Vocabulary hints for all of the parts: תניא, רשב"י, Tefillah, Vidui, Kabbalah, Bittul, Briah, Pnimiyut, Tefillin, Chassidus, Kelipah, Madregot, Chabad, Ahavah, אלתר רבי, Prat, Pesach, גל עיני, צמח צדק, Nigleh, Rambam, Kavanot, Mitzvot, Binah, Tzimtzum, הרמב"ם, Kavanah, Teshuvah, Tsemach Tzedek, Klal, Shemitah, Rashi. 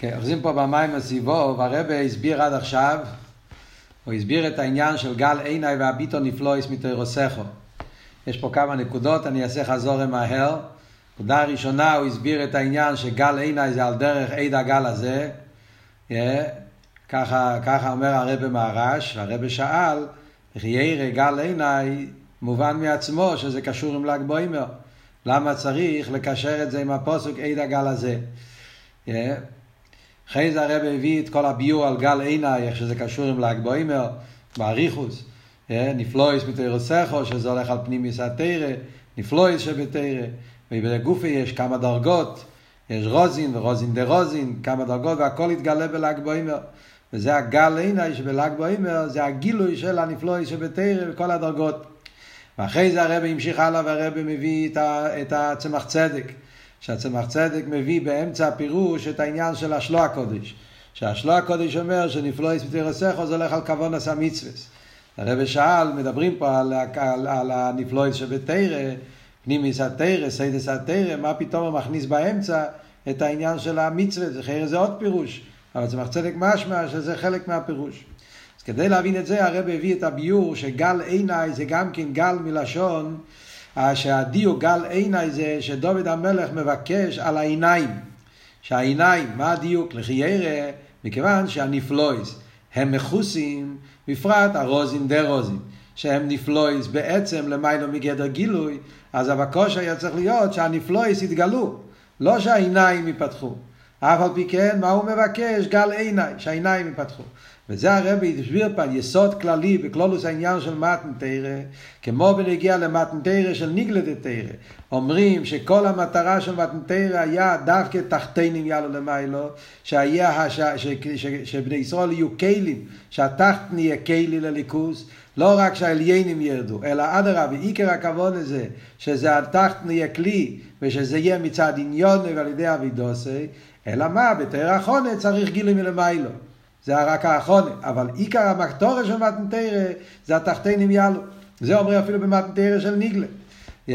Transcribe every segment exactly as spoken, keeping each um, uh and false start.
כן, אוחזים פה במים הסיבוב, הרבי הסביר עד עכשיו, הוא הסביר את העניין של גל עיני והביטו נפלויס מתרוסכו. יש פה כמה נקודות, אני אעשה חזור מהר. נקודה ראשונה, הוא הסביר את העניין שגל עיני זה על דרך עד הגל הזה. Yeah. ככה, ככה אומר הרבי מהרש, הרבי שאל, ירא גל עיני מובן מעצמו שזה קשור עם ל"ג בעומר. למה צריך לקשר את זה עם הפסוק עד הגל הזה? Yeah. אחרי זה הרב הביא את כל הביור על גל עיני, איך שזה קשור עם ל"ג בעומר, באריכוס, נפלויס מתרוסכו, שזה הולך על פנימיוס התורה, נפלויס שבתורה, ובגופה יש כמה דרגות, יש רוזין ורוזין דרוזין, כמה דרגות, והכל התגלה בל"ג בעומר, וזה הגל עיני שבל"ג בעומר, זה הגילוי של הנפלויס שבתורה וכל הדרגות. ואחרי זה הרב המשיך הלאה, והרב מביא את הצמח צדק, שהצמח צדק מביא באמצע הפירוש את העניין של השלוע הקודש. שהשלוע הקודש אומר שנפלויס מתרוסכו, זה הולך על כוונס המצווה. הרב שאל, מדברים פה על, על, על הנפלויס שבתורה, פנימיוס התורה, סיידס התורה, מה פתאום הוא מכניס באמצע את העניין של המצווה? זה חייר, זה עוד פירוש, אבל צמח צדק משמע שזה חלק מהפירוש. אז כדי להבין את זה, הרב הביא את הביור שגל עיני זה גם כן גל מלשון, שהדיוק גל עיני זה שדוד המלך מבקש על העיניים, שהעיניים, מה הדיוק? לכי ירא, מכיוון שהנפלויס הם מחוסים, בפרט הרוזים דרוזים, שהם נפלויס בעצם למיינו מגדר גילוי, אז הבקוש היה צריך להיות שהנפלויס יתגלו, לא שהעיניים ייפתחו, אף על פי כן, מה הוא מבקש? גל עיני, שהעיניים ייפתחו. וזה הרבי הסביר פעם, יסוד כללי בכלולוס העניין של מתן תורה, כמו בנגיע למתן תורה של ניגלה דתורה. אומרים שכל המטרה של מתן תורה היה דווקא תחתינים יעלו למיילו, שהיה ש, ש, ש, שבני ישראל יהיו כלים, שהתחתני יהיה כלי לליכוז, לא רק שהעליינים ירדו, אלא אדרבה, ועיקר הכוון הזה, שזה התחתני יהיה כלי, ושזה יהיה מצד עניוני ועל ידי אבידוסי, אלא מה, בתורה האחרונה צריך גילוי מלמיילו. זה רק האחרונה, אבל עיקר המקטורה של מתן תורה זה התחתינים יעלו. זה אומר אפילו במתן תורה של ניגלה. Yeah.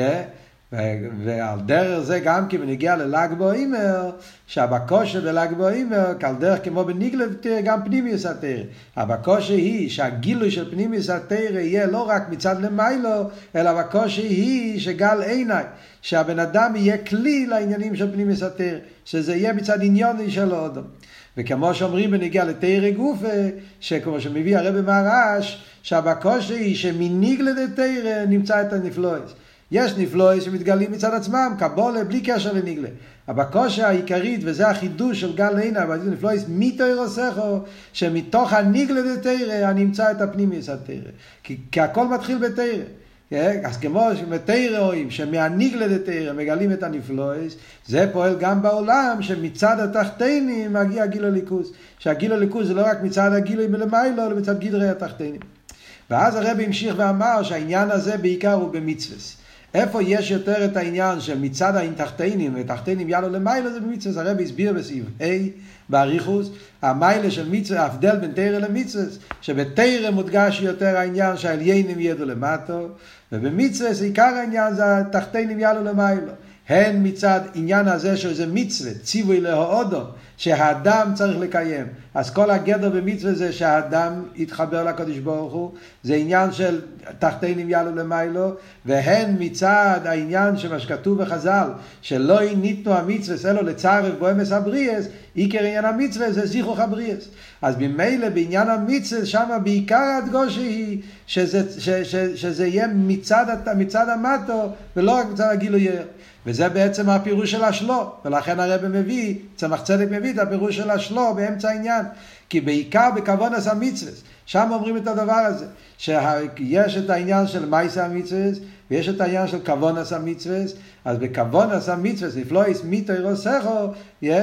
ועל דרך זה גם כי בנגיע לל"ג בעומר, שהבקושה בל"ג בעומר, על דרך כמו בניגלה גם פנימיוס התורה. הבקושה היא שהגילוי של פנימיוס התורה יהיה לא רק מצד למיילו, אלא הבקושה היא שגל עיני, שהבן אדם יהיה כלי לעניינים של פנימיוס התורה, שזה יהיה מצד עניוני של אדם. וכמו שאומרים בנגיע לתורה גופה, שכמו שמביא הרבי מהרש, שהבקושה היא שמניגלה דתורה נמצא את הנפלויס. יש נפלויס שמתגלים מצד עצמם, קבלה בלי קשר לניגלה. הבקושה העיקרית, וזה החידוש של גל עיני, והבקושה נפלויס מתרוסכו, שמתוך הניגלה דתורה נמצא את הפנימיוס התורה. כי, כי הכל מתחיל בתורה. אז כמו שמתאירה רואים, שמהניגלה דתאירה מגלים את הנפלויס, זה פועל גם בעולם שמצד התחתינים מגיע גילוי ליכוז. שהגילוי ליכוז זה לא רק מצד הגילוי מלמיילו, אלא מצד גדרי התחתינים. ואז הרבי המשיך ואמר שהעניין הזה בעיקר הוא במצווה. איפה יש יותר את העניין שמצד התחתינים, ותחתינים יעלו למיילו זה במצווה, הרבי הסביר בסעיף ה' באריכוס, המיילה של מצווה, ההבדל בין תורה למצווה, שבתורה מודגש יותר העניין שהעליינים ידעו למטו, ובמצווה זה עיקר העניין, זה התחתינים יעלו למעלה. הן מצד עניין הזה שזה מצווה, ציווי להודו, שהאדם צריך לקיים. אז כל הגדר במצווה זה שהאדם יתחבר לקדוש ברוך הוא, זה עניין של תחתינים יעלו למעלה, והן מצד העניין שמשכתוב בחז"ל, שלא ניתנו המצווה, אלא לצרף באמס הבריאס, עיקר עניין המצווה זה זיכוך הבריאס. אז במילא בעניין המצווה שם בעיקר הדגושה היא שזה, ש, ש, שזה יהיה מצד, מצד המטו ולא רק מצד הגילוי. וזה בעצם הפירוש של השלו, ולכן הרב מביא, צמח צדק מביא את הפירוש של השלו באמצע העניין, כי בעיקר בכוונת המצווה, שם אומרים את הדבר הזה, שיש את העניין של מעשה המצווה, ויש את העניין של כוונת המצווה, אז בכוונת המצווה, נפלויס מתרוסכו,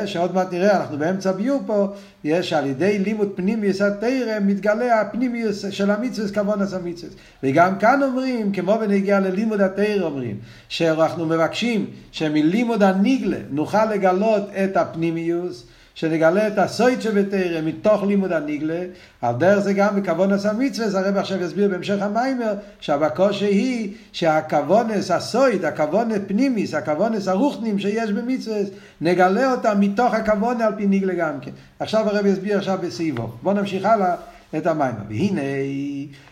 שעוד מעט נראה, אנחנו באמצע ביור פה, יש על ידי לימוד פנימיוס התורה, מתגלה הפנימיוס של המצווה, כוונת המצווה. וגם כאן אומרים, כמו בנגיע ללימוד התורה אומרים, שאנחנו מבקשים שמלימוד הניגלה נוכל לגלות את הפנימיוס, שנגלה את הסוד שבתורה מתוך לימוד הניגלה, על דרך זה גם בכוונס המצווה. הרב עכשיו יסביר בהמשך המיימר שהבקושה היא שהכוונס הסוד, הכוונס פנימיס, הכוונס הרוחנים שיש במצווה, נגלה אותה מתוך הכוונה על פי ניגלה גם כן. עכשיו הרב יסביר עכשיו בסעיבו. בואו נמשיך הלאה את המיימר. והנה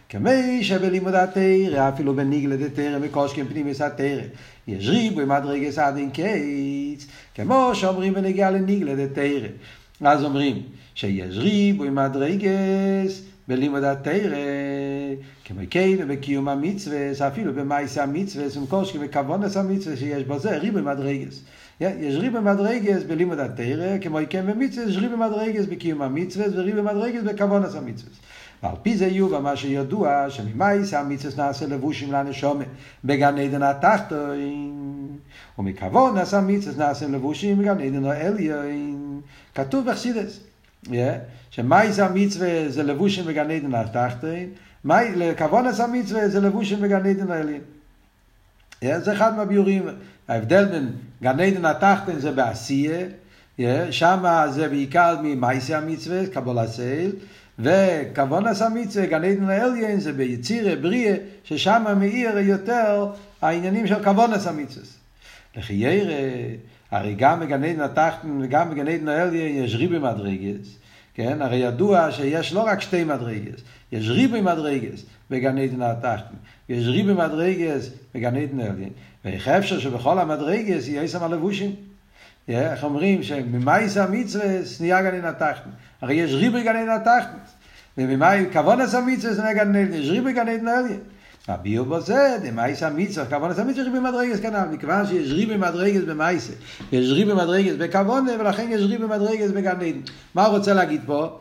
כמי שבלימוד התורה, אפילו בניגלה דתורה מקושקין פנימיס התורה, יש ריבוי מדרגות עד אין קץ, כמו שאומרים בנגיעה לניגלה דתורה. אז אומרים שיש ריבוי מדרגות בלימוד התורה, כמו כן בקיום המצווה, אפילו במעשה המצווה, ומקושקין בכוונת המצווה שיש בזה ריבוי מדרגות. יש ריבוי מדרגות בלימוד התורה, כמו כן במצווה, יש ריבוי מדרגות בקיום המצווה, וריבוי מדרגות בכוונת המצווה. ועל פי זה יובא מה שידוע, שממאיס המצוות נעשה לבושים לנשומה בגן עדן התחתון, ומכוונס המצוות נעשה לבושים בגן עדן העליון. כתוב בחסידס, שמאיס המצוות זה לבושים בגן עדן התחתון, כוונס המצוות זה לבושים בגן עדן העליון. זה אחד מהביורים, ההבדל בין גן עדן התחתון זה בעשייה, שם זה בעיקר ממאיס המצוות, קבלה סייל, וכוונס המצווה, גן עדן העליון, זה ביצירה, בריאה, ששם מאיר יותר העניינים של כוונס המצווה. לכי ירא, הרי גם בגן עדן התחתון וגם בגן עדן העליון יש ריבוי מדרגות, כן? הרי ידוע שיש לא רק שתי מדרגות, יש ריבוי מדרגות בגן עדן התחתון, יש ריבוי מדרגות בגן עדן העליון, ואיך אפשר שבכל המדרגות יהיה שם הלבושים? איך אומרים שממאיס המצווה סנייה גן עדן התחתון, הרי יש ריבוי גן עדן התחתון, וממאי כוונס המצווה סנייה גן עדן, יש ריבוי גן עדן העליון. הביאו בו זה, דמאיס המצווה, כוונס המצווה, יש ריבוי מדרגות כנ"ל, מכיוון שיש ריבוי מדרגות במאיס, יש ריבוי מדרגות בכוונה, ולכן יש ריבוי מדרגות בגן עדן. מה הוא רוצה להגיד פה?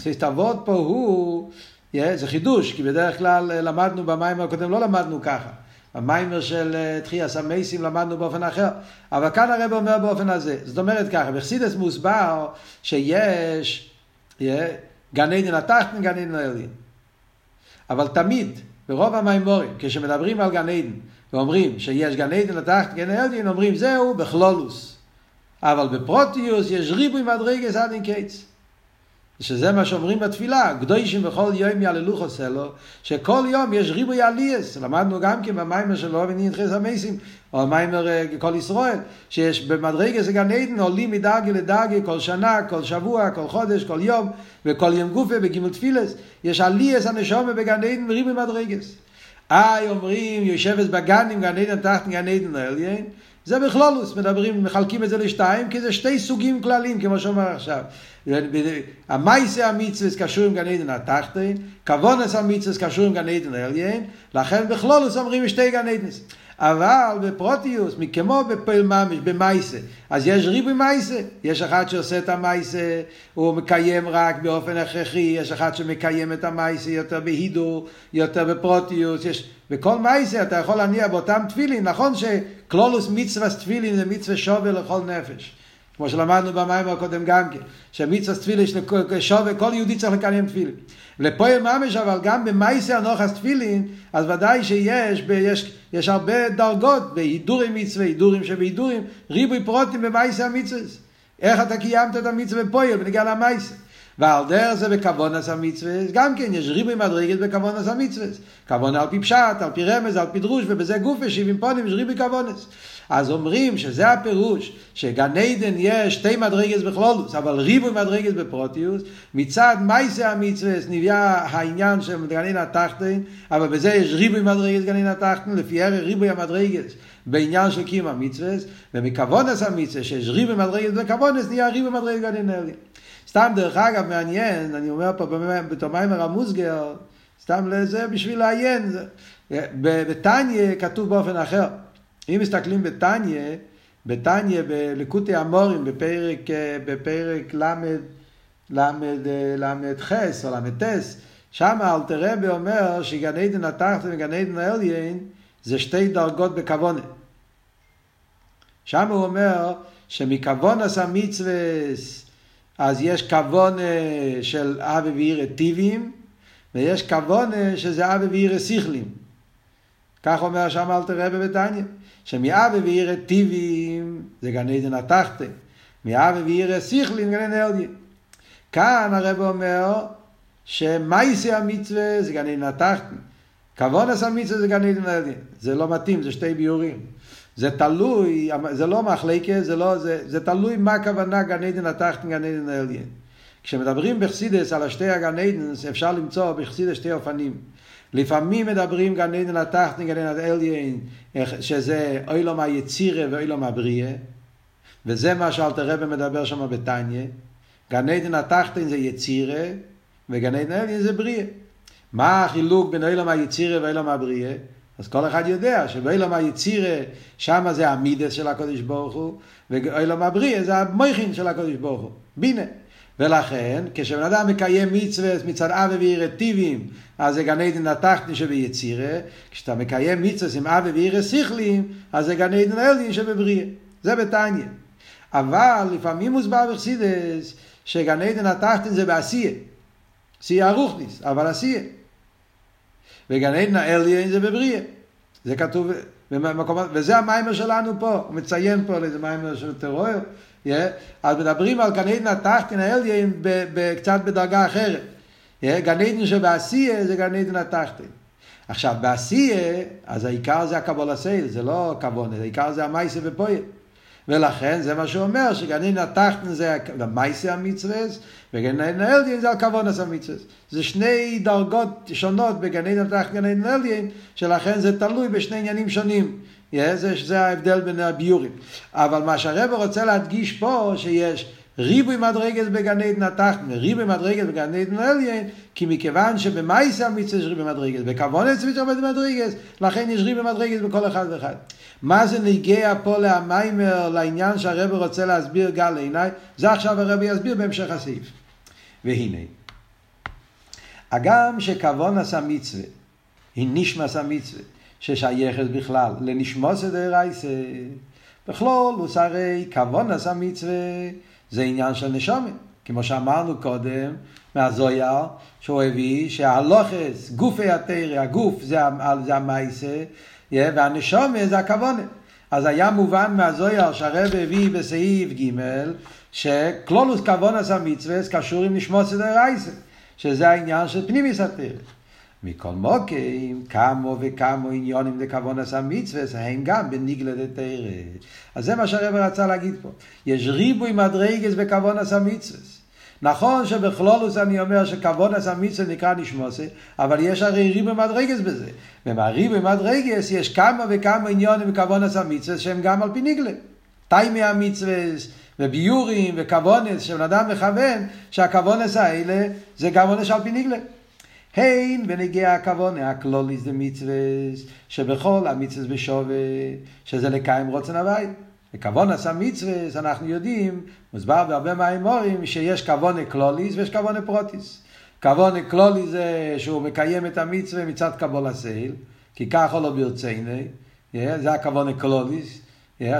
שתבוד פה הוא, זה חידוש, כי בדרך כלל למדנו במיימר הקודם, לא למדנו ככה. המיימר של תחייה סמייסים למדנו באופן אחר, אבל כאן הרב אומר באופן הזה. זאת אומרת ככה, בחסידס מוסבר שיש גן עדן התחתון, גן עדן העליון, אבל תמיד ברוב המיימורים כשמדברים על גן עדן ואומרים שיש גן עדן התחתון, גן העליון, אומרים זהו בכלולוס, אבל בפרוטיוס יש ריבוי מדרגות עד אין קץ, שזה מה שאומרים בתפילה, קדושים בכל יום יעללו חוסלו, שכל יום יש ריבוי עליות. למדנו גם כן במיימר שלו ונתחז המסים, או במיימר כל ישראל, שיש במדרגה של גן עדן, עולים מדרגה לדרגה כל שנה, כל שבוע, כל חודש, כל יום, וכל יום גופה בגימול תפילס, יש עליות הנשמה בגן עדן וריבוי מדרגות. איי אומרים, יושבת בגן עם גן עדן תחתון, גן עדן העליון, זה בכלולוס, מדברים, מחלקים את זה לשתיים, כי זה שתי סוגים כללים, כמו שאומר עכשיו. המעשה המצווה קשור עם גן עדן התחתון, כוונת המצווה קשור עם גן עדן העליון, לכן בכלולוס אומרים שתי גן עדן. אבל בפרוטיוס, כמו בפועל ממש, במעשה, אז יש ריבוי מעשה, יש אחד שעושה את המעשה, הוא מקיים רק באופן הכרחי, יש אחד שמקיים את המעשה יותר בהידור, יותר בפרוטיוס, יש... וכל מעשה אתה יכול להניע באותם תפילין, נכון שכלולוס מצווה תפילין זה מצווה שווה לכל נפש, כמו שלמדנו במאמר הקודם גם כן, שמצווה תפילין שווה, כל יהודי צריך לקיים תפילין. לפועל ממש, אבל גם במעשה הנוחס תפילין, אז ודאי שיש, יש, יש הרבה דרגות בהידורים מצווה, הידורים שבהידורים, ריבוי פרוטים במעשה המצווה. איך אתה קיימת את המצווה בפועל, בנגיעה למעשה? ועל דרך זה בכוונת המצווה, גם כן יש ריבוי מדרגות בכוונת המצווה. כוונה על פי פשט, על פי רמז, על פי דרוש, ובזה גופה, שבעים פונים, יש ריבוי כוונת. אז אומרים שזה הפירוש, שגן עדן יש שתי מדרגות בכלולוס, אבל ריבוי מדרגות בפרוטיוס, מצד מעשה המצווה נביה העניין של גן עדן התחתון, אבל בזה יש ריבוי מדרגות גן עדן התחתון, לפי ערך ריבוי המדרגות בעניין של קיום המצווה, ומכוונת המצווה שיש ריבוי מדרגות בכוונת, נהיה ריבוי מדרגות גן עדן העליון. סתם דרך אגב מעניין, אני אומר פה בתומיימר המוסגר, סתם לזה בשביל לעיין, בתניה כתוב באופן אחר. אם מסתכלים בתניה, בתניה בליקוטי המורים, בפרק, בפרק למד, למד, למד חס או למד תס, שם אלתר רבי אומר שגן עדן התחתון וגן עדן העליון זה שתי דרגות בכוונה. שם הוא אומר שמכוונת המצווה, אז יש כוונה של אבא וירא טבעיים, ויש כוונה שזה אבא וירא שכליים. כך אומר שם אלתר רבי בתניא, שמאבא וירא טבעיים זה גן עדן התחתון, מאהבה ויראה שכלין גן אנרגיה. כאן הרב אומר שמייסי המצווה זה גן עדן התחתון, כוונס המצווה זה גן עדן התחתון. זה לא מתאים, זה שתי ביורים. זה תלוי, זה לא מחלקה, זה לא, זה, זה תלוי מה הכוונה גן עדן התחתון, גן עדן העליון. כשמדברים בחסידות על שתי הגן עדן, אפשר למצוא בחסידות שתי אופנים. לפעמים מדברים גן עדן התחתון, גן עדן העליון, שזה עולם היצירה ועולם הבריאה, וזה מה שאלתר רבי מדבר שם בתניא. גן עדן התחתון זה יצירה, וגן עדן העליון זה בריאה. מה החילוק בין עולם היצירה ועולם הבריאה? אז כל אחד יודע שבעולם היצירה שם זה המידס של הקדוש ברוך הוא, ובעולם הבריאה זה המוחין של הקדוש ברוך הוא, בינה. ולכן כשבן אדם מקיים מצווה מצד אבא וירא טבעיים, אז זה גן עדן התחתון שביצירה. כשאתה מקיים מצווה עם אבא וירא שכליים, אז זה גן עדן העליון שבבריאה. זה בתניא. אבל לפעמים מוסבר בחסידות שגן עדן התחתון זה בעשייה, עשייה רוחנית, אבל עשייה. וגן עדן העליון זה בבריאה. זה כתוב במקום, וזה המיימר שלנו פה, הוא מציין פה איזה מיימר של טרור. Yeah. אז מדברים על גן עדן התחתון העליון קצת בדרגה אחרת. Yeah. גן עדן שבעשייה זה גן עדן התחתון. עכשיו בעשייה, אז העיקר זה הקבלה סייל, זה לא כוונת, העיקר זה המעשה בפועל. ולכן זה מה שאומר, שגן עדן התחתון זה המעשה המצווה, וגן עדן העליון זה על כוונת המצווה. זה שני דרגות שונות בגן עדן התחתון וגן עדן העליון, שלכן זה תלוי בשני עניינים שונים. זה, זה ההבדל בין הביורים. אבל מה שהרב רוצה להדגיש פה, שיש ריבוי מדרגות בגן עדן התחתון, ריבוי מדרגות בגן עדן העליון, כי מכיוון שבמעשה המצווה יש ריבוי מדרגות, בכוונת המצווה יש ריבוי מדרגות, לכן יש ריבוי מדרגות בכל אחד ואחד. מה זה נגיע פה למיימר, לעניין שהרב רוצה להסביר גל לעיניי, זה עכשיו הרב יסביר בהמשך הסעיף. והנה, הגם שכוונת המצווה, היא נשמת המצווה, ששייכת בכלל לנשמות דרייס, בכלול ושרי כוונת המצווה, זה עניין של נשמה, כמו שאמרנו קודם מהזויר שהוא הביא שהלוחס גופי התירה, הגוף זה, זה המעשה, והנשמה זה הכוונה. אז היה מובן מהזויר שהרב הביא בסעיף ג' שכלולוס כוונת המצווה קשור עם נשמות דרייס, שזה העניין של פנימיס התירה. מכל מוקים, כמה וכמה עניונים לכוונת המצווה, הם גם בניגלה דתירה. אז זה מה שהרב רצה להגיד פה. יש ריבוי מדרגות בכוונת המצווה. נכון שבכלולוס אני אומר שכוונת המצווה נקרא נשמות, אבל יש הרי ריבוי מדרגות בזה. ובריבוי מדרגות יש כמה וכמה עניונים בכוונת המצווה, שהם גם על פי ניגלה. טעמי המצווה, וביורים, וכוונת, שבן אדם מכוון, שהכוונות האלה זה כוונות שעל פי ניגלה. הן ונגיע הכוונה הכלוליס דמצווה, שבכל המצווה בשווה, שזה לקיים רוצן הבית. וכוונת המצווה, אנחנו יודעים, מוסבר בהרבה מאמרים, שיש כוונה כלוליס ויש כוונה פרוטיס. כוונה כלוליס זה שהוא מקיים את המצווה מצד קבלה סייל, כי כך עולה ברצונו, זה הכוונה כלוליס,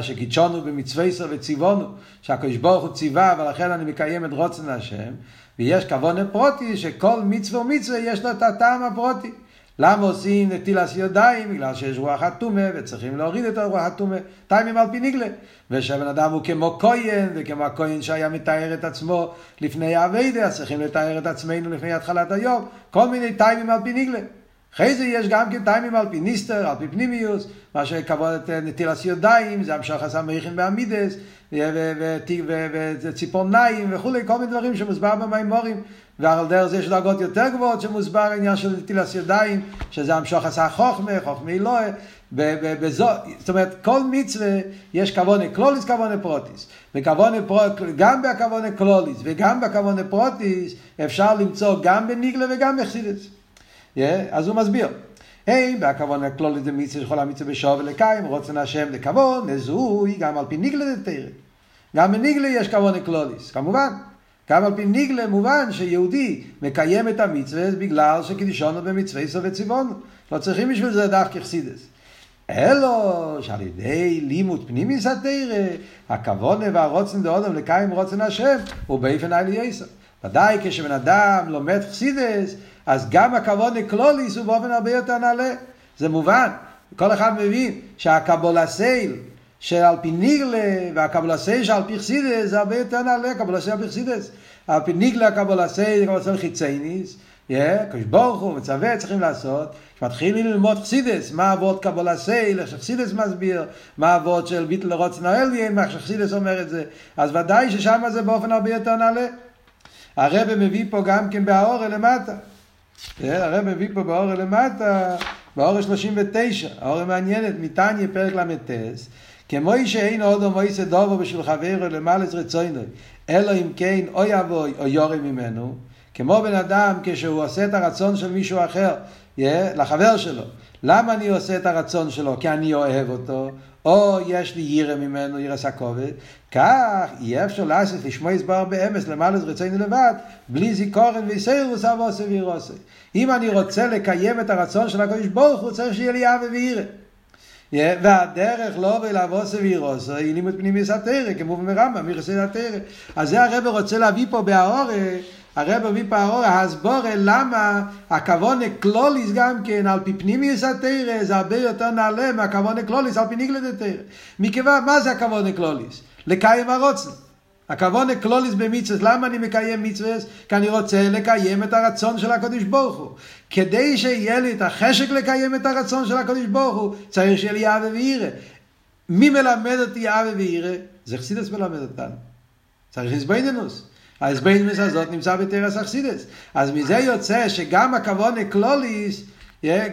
שקידשונו במצווה וציוונו, שהקדוש ברוך הוא ציווה, ולכן אני מקיים את רוצן השם. ויש כוונה פרוטי, שכל מצווה ומצווה יש לו את הטעם הפרוטי. למה עושים נטילת ידיים? בגלל שיש רוח הטומאה, וצריכים להוריד את הרוח הטומאה, טעמים על פי ניגלה. ושבן אדם הוא כמו כהן, וכמו הכהן שהיה מטהר את עצמו לפני העבודה, אז צריכים לטהר את עצמנו לפני התחלת היום. כל מיני טעמים על פי ניגלה. אחרי זה יש גם כן טעמים על פי נסתר, על פי פנימיוס, מה שכוונת נטילת ידיים, זה המשך המעיכין והמידס, וציפורניים וכו', כל מיני דברים שמוסבר במיימורים, ועל דרך זה יש דרגות יותר גבוהות שמוסבר העניין של נטילת ידיים, שזה המשוך עשה חוכמה, חוכמה אלוהה, זאת אומרת, כל מצווה יש כוונה כלוליס, כוונה פרוטיס, וגם בכוונה כלוליס וגם בכוונה פרוטיס אפשר למצוא גם בניגלה וגם בחסידות. אז הוא מסביר. אין בהכוונה כלוליס דמצווה שכל המצווה בשווה ולקיים רוצן השם לכוונה, זוהי גם על פי ניגלה דתירה. גם בניגלה יש כוונה כלוליס, כמובן. גם על פי ניגלה מובן שיהודי מקיים את המצווה בגלל שקידשנו במצווה וציוונו. לא צריכים בשביל זה דווקא חסידות. אלו שעל ידי לימוד פנימיס התירה, הכוונה והרוצן דאודום לקיים רוצן השם, ובאופן העליון יסוד. ודאי כשבן אדם לומד חסידות, אז גם הכוונה כלוליס הוא באופן הרבה יותר נעלה. זה מובן. כל אחד מבין שהקבלה סייל שעל פי ניגלה והקבלסי שעל פי חסידס, זה הרבה יותר נעלה, קבלסי על פי חסידס. על פי ניגלה, קבלסי, קבלסי חיצייניס, קדוש ברוך הוא מצווה, צריכים לעשות. כשמתחילים ללמוד חסידס, מה עבוד קבלסי, איך שחסידס מסביר, מה עבוד של ביטול רוצן האליין, מה שחסידס אומר את זה. אז ודאי ששם זה באופן הרבה יותר נעלה. הרב מביא פה גם כן באור למטה. הרב מביא פה באור למטה, באור שלושים ותשע, האור מעניינת, מתניה פרק למטס, כמו שאין עוד מויסה דובו בשביל חברו למעלה רצוינו, אלא אם כן או יבוי או יורי ממנו, כמו בן אדם כשהוא עושה את הרצון של מישהו אחר, לחבר שלו, למה אני עושה את הרצון שלו? כי אני אוהב אותו, או יש לי ירא ממנו, ירא סקובת, כך יהיה אפשר לעשות לשמוע הסבר באמס למעלה רצוינו לבד, בלי זיכורן ויסרוס אבו עושה וירוסה. אם אני רוצה לקיים את הרצון של הקדוש ברוך הוא, צריך שיהיה לי אהבה וירא. והדרך לא ולעבוס וירוס, היא לימוד פנימי סתירה, כמו במרמב"ם, מירסי סתירה. אז זה הרב רוצה להביא פה באור, הרב מביא פה באור, הסבור למה הכוונה כלוליס גם כן, על פי פנימי סתירה, זה הרבה יותר נעלה מהכוונה כלוליס, על פי ניגלה דתירה. מכיוון, מה זה הכוונה כלוליס? לקיים הרוצן. הכוונה כלוליס במצוות, למה אני מקיים מצוות? כי אני רוצה לקיים את הרצון של הקדוש ברוך הוא. כדי שיהיה לי את החשק לקיים את הרצון של הקדוש ברוך הוא, צריך שיהיה לי אהבה ויראה. מי מלמד אותי אהבה ויראה? זה חסידס מלמד אותנו. צריך הסבינינוס. ההסבינינוס הזאת נמצא בתרס החסידס. אז מזה יוצא שגם הכוונה כלוליס,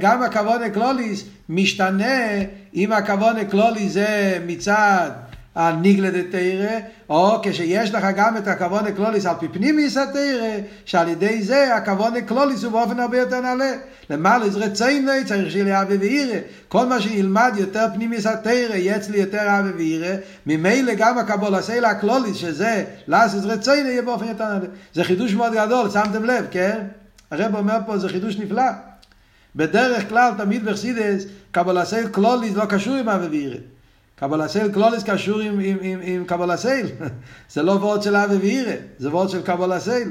גם הכוונה כלוליס משתנה, אם הכוונה כלוליס זה מצד הניגלה דתירה, או כשיש לך גם את הכוונה כלוליס על פי פנימיס התירה, שעל ידי זה הכוונה כלוליס הוא באופן הרבה יותר נעלה. למעלה רצונו צריך שיהיה לי אהבה ויראה. כל מה שילמד יותר פנימיס התירה, יהיה אצלי יותר אהבה ויראה. ממילא גם הקבלה של הכלוליס, שזה לעשות רצונו, יהיה באופן יותר נעלה. זה חידוש מאוד גדול, שמתם לב, כן? הרב אומר פה, זה חידוש נפלא. בדרך כלל, תמיד בחסידות, קבלה של כלוליס לא קשור עם אהבה ויראה. קבלה סייל כלוליס קשור עם, עם, עם, עם קבלה סייל. זה לא ועוד של אהבה ויראה, זה ועוד של קבלה סייל.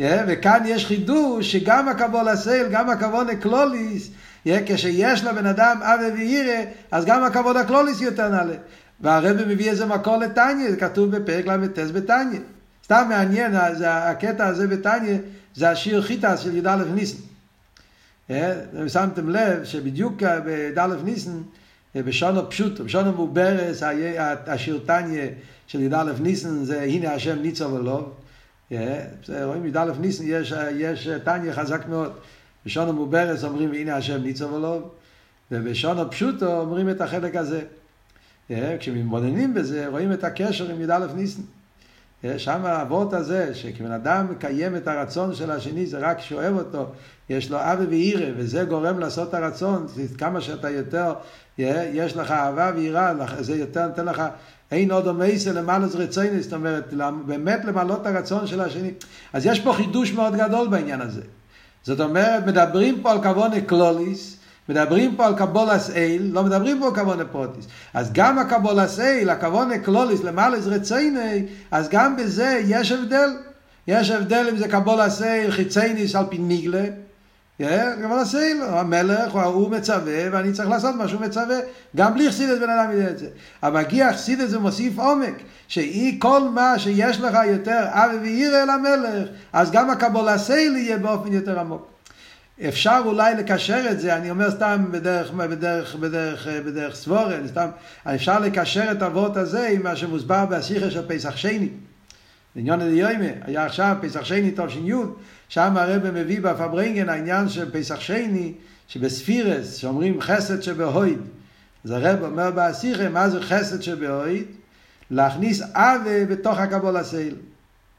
Yeah, וכאן יש חידוש שגם הקבלה סייל, גם הכוונה כלוליס, yeah, כשיש לבן אדם אהבה ויראה, אז גם הכוונה כלוליס יותר נעלה. והרבי מביא איזה מקור לתניה, זה כתוב בפרק למטס בתניה. סתם מעניין, אז הקטע הזה בתניה, זה השיר חיטס של י"א ניסן. Yeah, שמתם לב שבדיוק בי"א ניסן, בשונו פשוט, בשונו מוברס, השירתניה של י"א ניסן זה הנה השם ניצוב אלוב. רואים, י"א ניסן יש, יש תניה חזק מאוד. בשונו מוברס אומרים הנה השם ניצוב אלוב, ובשונו פשוט אומרים את החלק הזה. כשמתבוננים בזה רואים את הקשר עם י"א ניסן. שם האבות הזה, שכבן אדם מקיים את הרצון של השני, זה רק שאוהב אותו, יש לו אהבה ויראה, וזה גורם לעשות את הרצון, כמה שאתה יותר, יש לך אהבה ויראה, זה יותר נותן לך, אין עוד אומייסה למעלות רצוני, זאת אומרת, באמת למעלות הרצון של השני. אז יש פה חידוש מאוד גדול בעניין הזה. זאת אומרת, מדברים פה על כוונה כלוליס, מדברים פה על קבולס אייל, לא מדברים פה על קבונה פרוטיס. אז גם הקבולס אייל, הקבונה כלוליס, למעלה רצייני, אז גם בזה יש הבדל. יש הבדל אם זה קבולס אייל, חיצייניס על פי ניגלה. קבולס אייל, המלך, הוא מצווה, ואני צריך לעשות משהו מצווה. גם בלי חסידס בן אדם יודע את זה. אבל מגיע חסידס ומוסיף עומק, שהיא כל מה שיש לך יותר, אב וירא אל המלך, אז גם הקבולס אייל יהיה באופן יותר עמוק. אפשר אולי לקשר את זה, אני אומר סתם בדרך, בדרך, בדרך, בדרך סבורן, סתם, אפשר לקשר את האבות הזה עם מה שמוסבר בהשיחה של פסח שני. עניין הדיומה, היה עכשיו פסח שני טוב שניוד, שם הרב מביא בפברינגן העניין של פסח שני, שבספירס, שאומרים חסד שבהויד. אז הרב אומר בהשיחה, מה זה חסד שבהויד? להכניס אבה בתוך הקבלה סייל.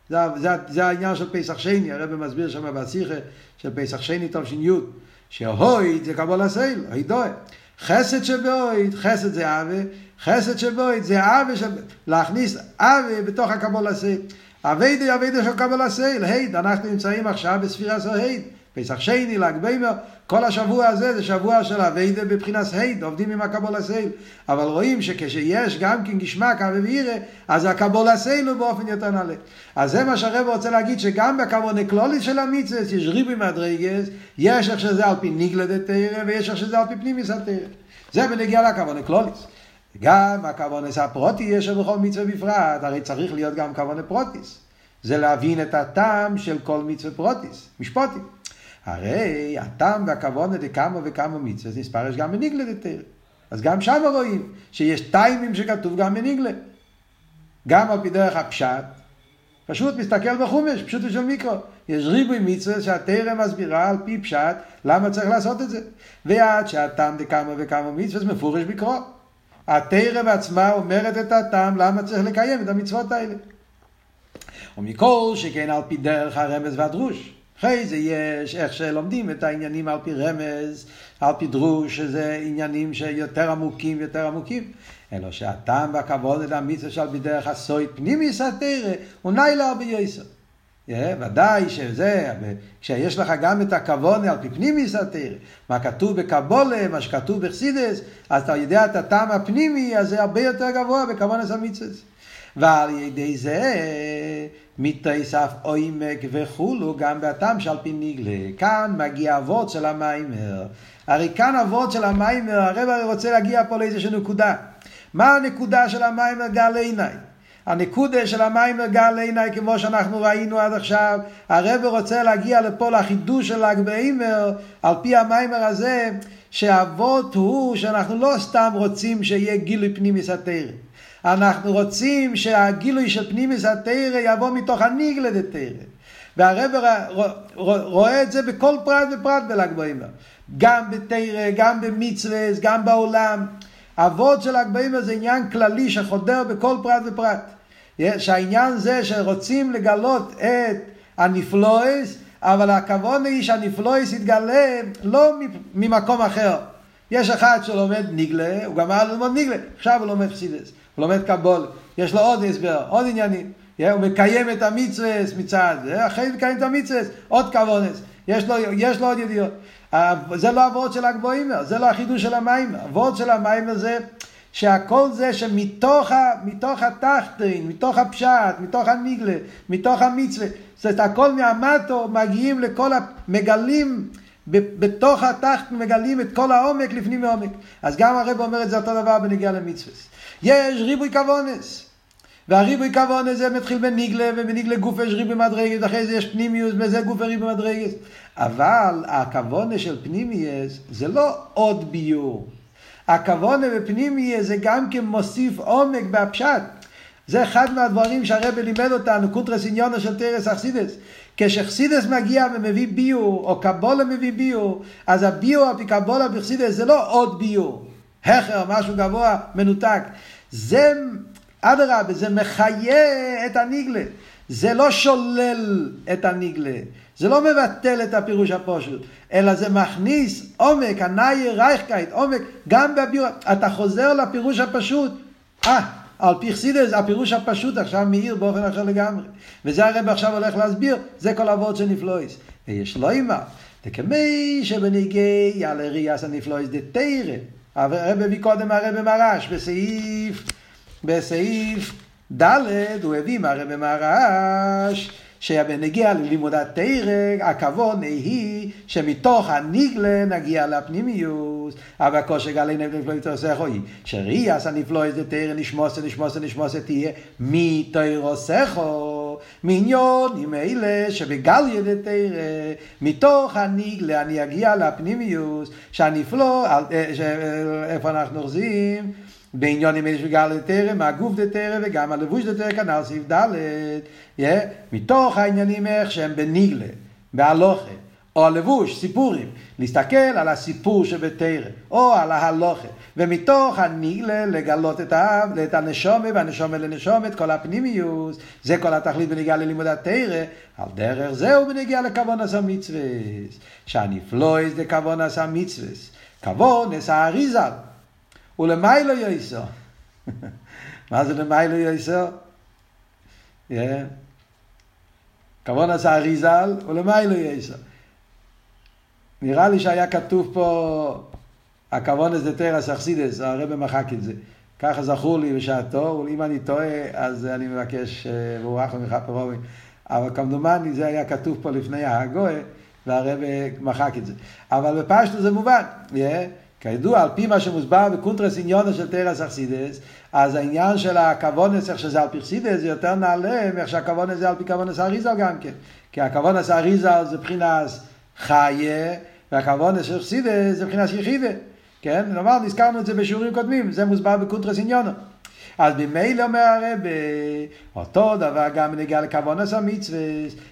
זה, זה, זה העניין של פסח שני, הרב מסביר שם בשיחה של פסח שני טוב שניות, שההויד זה קבלה סייל, הידוי. חסד שבהויד, חסד זה אהבה, חסד שבהויד זה אהבה, שב... להכניס אהבה בתוך הקבלה סייל. אבידי אבידי של קבלה סייל, היד, אנחנו נמצאים עכשיו בספירה של היד, פסח שני, להגבימה, כל השבוע הזה זה שבוע של אבידי בבחינת היד, עובדים עם הקבלה סייל. אבל רואים שכשיש גם כן גשמה כאבי וירא, אז הקבלה סייל הוא באופן יותר נעלה. אז זה מה שהרב רוצה להגיד, שגם בכוונה כללית של המצוות יש ריבוי מדרגות, יש איך שזה על פי ניגלה דתירה, ויש איך שזה על פי פנימי סתירה. זה בנגיע לכוונה כללית. גם הכוונס הפרוטיס יש בכל מצווה בפרט, הרי צריך להיות גם כוונה פרוטיס. זה להבין את הטעם של כל מצווה פרוטיס, משפוטים. הרי הטעם והכוונה דקמה וכמה מצווה, זה נספרש גם בניגלה דתר. אז גם שם רואים שיש טיימים שכתוב גם בניגלה. גם בדרך הפשט, פשוט מסתכל בחומש, פשוט של מיקרו. יש ריבוי מצווה שהתורה מסבירה על פי פשט למה צריך לעשות את זה. ועד שהטעם דקמה וכמה מצווה זה מפורש בקרוא. התורה בעצמה אומרת את הטעם למה צריך לקיים את המצוות האלה. ומכל שכן על פי דרך הרמז והדרוש. אחרי זה יש איך שלומדים את העניינים על פי רמז, על פי דרוש, שזה עניינים שיותר עמוקים, יותר עמוקים. אלא שהטעם והכבוד את המצווה שעל פי דרך הסוי פנימי סתירה, הוא נעילה ביוסר. ודאי שזה, כשיש לך גם את הכוונה על פי פנימי סתירה, מה כתוב בקבלה, מה שכתוב בחסידס, אז אתה יודע את הטעם הפנימי, אז זה הרבה יותר גבוה בכוונת המצווה. ועל ידי זה, מתייסף עומק וכולו, גם בהטעם שעל פי ניגלה. כאן מגיע אבות של המיימר. הרי כאן אבות של המיימר, הרב הרי רוצה להגיע פה לאיזושהי נקודה. מה הנקודה של המיימר גל עיניי? הנקודה של המיימר גל עיניי, כמו שאנחנו ראינו עד עכשיו, הרב רוצה להגיע לפה לחידוש של הגביימר, על פי המיימר הזה, שהאבות הוא שאנחנו לא סתם רוצים שיהיה גילוי פנימי סתירה. אנחנו רוצים שהגילוי של פנימי סתירה יבוא מתוך הניגלה דתירה. והרב רואה את זה בכל פרט ופרט בל"ג בעומר. גם בתירה, גם במצווה, גם בעולם. אבות של ל"ג בעומר זה עניין כללי שחודר בכל פרט ופרט. שהעניין זה שרוצים לגלות את הנפלאוס, אבל הכוונה היא שהנפלאוס יתגלה לא ממקום אחר. יש אחד שלומד ניגלה, הוא גמר ללמוד ניגלה, עכשיו הוא לומד חסידס, הוא לומד קבלה, יש לו עוד הסבר, עוד עניינים, הוא מקיים את המצווה מצד, אחרי הוא מקיים את המצווה, עוד כוונה, יש לו, יש לו עוד ידיעות. זה לא אבות של ל"ג בעומר, זה לא החידוש של המיימר, אבות של המיימר זה שהכל זה שמתוך מתוך התחתין, מתוך הפשט, מתוך הניגלה, מתוך המצווה, זאת הכל מהמטו מגיעים לכל המגלים, בתוך התחת מגלים את כל העומק לפני מעומק. אז גם הרב אומר את זה אותו דבר בנגיעה למצווה. יש ריבוי כוונס. והריבוי כוונס זה מתחיל בניגלה, ובניגלה גוף יש ריבוי מדרגות, אחרי זה יש פנימיות, וזה גוף וריבוי מדרגות. אבל הכוונס של פנימיות זה לא עוד ביור. הכוונס בפנימיות זה גם כן מוסיף עומק בהפשט. זה אחד מהדברים שהרב לימד אותנו, קונטרס עניונה של תרס אכסידס. כשחסידס מגיע ומביא ביור, או קבולה מביא ביור, אז הביור, הקבולה בחסידס, זה לא עוד ביור. הכר, משהו גבוה, מנותק. זה, אדרבה, זה מחיה את הניגלה. זה לא שולל את הניגלה. זה לא מבטל את הפירוש הפשוט, אלא זה מכניס עומק, הנאי רייכקייט, עומק, גם בביור. אתה חוזר לפירוש הפשוט. אה, על פי חסידס, הפירוש הפשוט עכשיו מאיר באופן אחר לגמרי. וזה הרב עכשיו הולך להסביר, זה כל אבות של נפלויס. ויש לו אימה, דקמי שבניגי על הריאס הנפלויס דתירה. הרב הביא קודם הרב מרש, בסעיף, בסעיף ד' הוא הביא הרב מרש, שבניגיע ללימודת תירה, הכוונה היא שמתוך הניגלה נגיע לפנימיות, אבל כושר גלי נפלא יתרסך היא, שריאס הנפלא זה תירה נשמוס נשמוס נשמוס תהיה מתירוסך, מעניון עם אלה שבגליה דתירה, מתוך הניגלה אני אגיע לפנימיות, שהנפלא, איפה אנחנו אוחזים? בעניון עם אלה שבגליה דתירה, מהגוף דתירה וגם הלבוש דתירה, כנ"ל סעיף ד' יה, מתוך העניינים איך שהם בניגלה, בהלוכה, או הלבוש, סיפורים, להסתכל על הסיפור שבתירה, או על ההלוכה, ומתוך הניגלה לגלות את האב, את הנשומה, והנשומה לנשומה, את כל הפנימיות, זה כל התכלית בנגיעה ללימוד התירה, על דרך זהו בנגיעה לכוונת המצווה, שהנפלויס לכוונת המצווה, כוונת האריזה, ולמיילו יעשה. מה זה למיילו יעשה? יה כוונת האריזל ולמיילו יעשה. נראה לי שהיה כתוב פה הכוונת דתירס אכסידס, הרב מחק את זה. ככה זכור לי בשעתו, ואם אני טועה אז אני מבקש ברוח ומחפרובי. אבל כמדומני זה היה כתוב פה לפני ההגוה, והרב מחק את זה. אבל בפשטות זה מובן, יה כידוע, על פי מה שמוסבר בקונטרס עניונה של תרס אכסידס, אז העניין של הכוונס, איך שזה על פרסידס, זה יותר נעלה, מאיך שהכוונס זה על פי כוונס האריזל גם כן. כי הכוונס האריזל זה בחינס חיה, והכוונס של אכסידס זה בחינס יחידה. כן? נאמר, נזכרנו את זה בשיעורים קודמים, זה מוסבר בקונטרס עניונה. אז במילא אומר הרבה, אותו דבר גם נגיע לכוונס המצווה,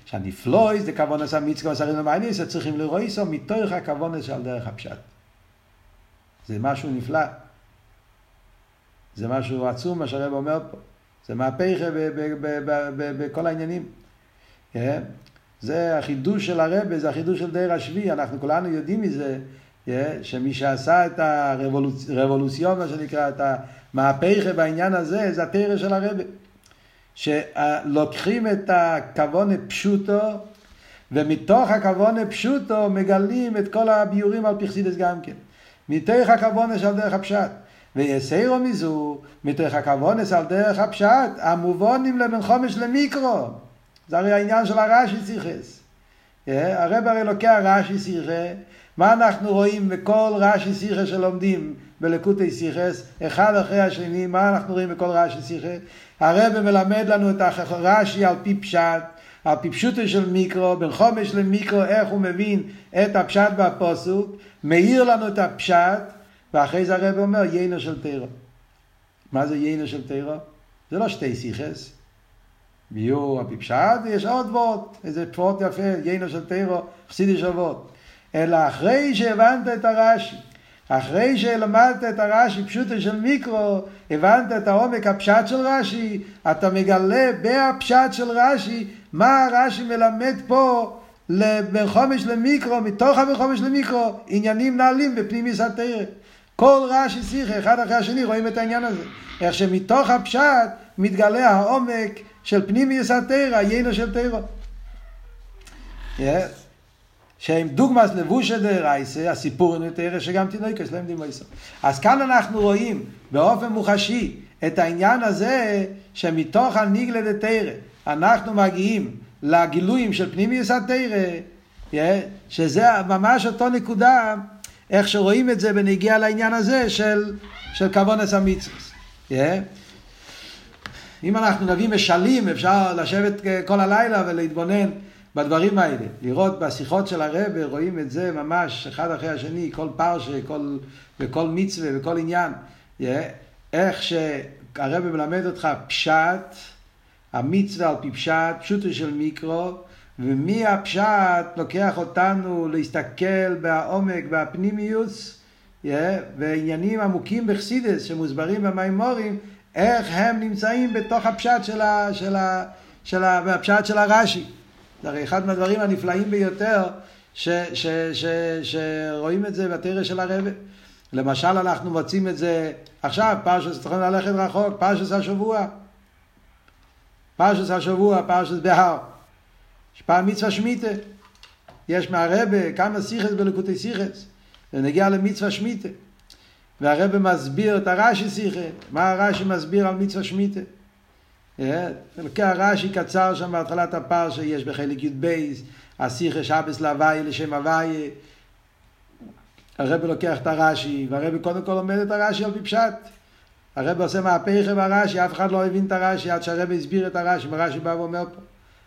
שהנפלוי זה כוונס המצווה, צריכים לראות איסו מתוך הכוונס שעל דרך הפשט. זה משהו נפלא. זה משהו עצום, מה שהרב אומר פה. זה מהפכה בכל העניינים. זה החידוש של הרב, זה החידוש של דיר השבי. אנחנו כולנו יודעים מזה, שמי שעשה את הרבולוציון, מה שנקרא, את המהפכה בעניין הזה, זה התרא של הרב. שלוקחים את הכוונה פשוטו, ומתוך הכוונה פשוטו מגלים את כל הביורים על פרסידס גם כן. מתוך הכוונס על דרך הפשט, ויסירו מזו, מתוך הכוונס על דרך הפשט, המובונים לבין חומש למיקרו. זה הרי העניין של הרש"י שיחס. הרב הרי לוקח רש"י שיחה, מה אנחנו רואים בכל רש"י שיחה שלומדים בלקוטי שיחס, אחד אחרי השני, מה אנחנו רואים בכל רש"י שיחה? הרב מלמד לנו את הרש"י על פי פשט, הפיפשוטו של מיקרו, בין חומש למיקרו, איך הוא מבין את הפשט והפוסוק, מאיר לנו את הפשט, ואחרי זה הרב אומר, יינו של תירו. מה זה יינו של תירו? זה לא שתי שיחס. ביור הפיפשט, יש עוד וות, איזה פרוט יפה, יינו של תירו, חסידי שבות. אלא אחרי שהבנת את הרש"י, אחרי שלמדת את הרש"י פשוטו של מיקרו, הבנת את העומק הפשט של רש"י, אתה מגלה בהפשט של רש"י, מה רש"י מלמד פה לבין חומש למיקרו, מתוך הבין חומש למיקרו, עניינים נעלים בפנימיס התורה. כל רש"י שיחה, אחד אחרי השני, רואים את העניין הזה. איך שמתוך הפשט מתגלה העומק של פנימיס התורה, יינו של תורה. כן? שהם דוגמאס לבושה דרייסה, הסיפור נתאר שגם תינוקס לא יודעים מה יעשו. אז כאן אנחנו רואים באופן מוחשי את העניין הזה שמתוך הניגלה דתורה, אנחנו מגיעים לגילויים של פנימיוס התורה, שזה ממש אותו נקודה, איך שרואים את זה בנגיעה לעניין הזה של, של כוונס המצוות. אם אנחנו נביא משלים, אפשר לשבת כל הלילה ולהתבונן בדברים האלה, לראות בשיחות של הרב, רואים את זה ממש אחד אחרי השני, כל פרשה, כל, וכל מצווה, וכל עניין, איך שהרב מלמד אותך פשט, המצווה על פי פשט, פשוטו של מיקרו, ומי הפשט לוקח אותנו להסתכל בעומק, בפנימיוס, ועניינים עמוקים בחסידס, שמוסברים במיימורים, איך הם נמצאים בתוך הפשט של, ה, של, ה, של, ה, הפשט של הרש"י. זה הרי אחד מהדברים הנפלאים ביותר שרואים את זה בתורה של הרב. למשל אנחנו מוצאים את זה עכשיו, פרשת תוכלו ללכת רחוק, פרשת השבוע. פרשת השבוע, פרשת בהר. יש פעם מצווה שמיטה. יש מהרב כמה שיחס בלקוטי שיחס. ונגיע למצווה שמיטה. והרב מסביר את הרש"י שיחה. מה הרש"י מסביר על מצווה שמיטה? לוקח רש"י קצר שם בהתחלת הפרשה, יש בחלק י' בייס, השיחה שבס להוויה לשם הוויה. הרב לוקח את הרש"י, והרב קודם כל לומד את הרש"י על פי פשט. הרב עושה מהפכה ברש"י, אף אחד לא הבין את הרש"י, עד שהרב הסביר את הרש"י, הרש"י בא ואומר פה.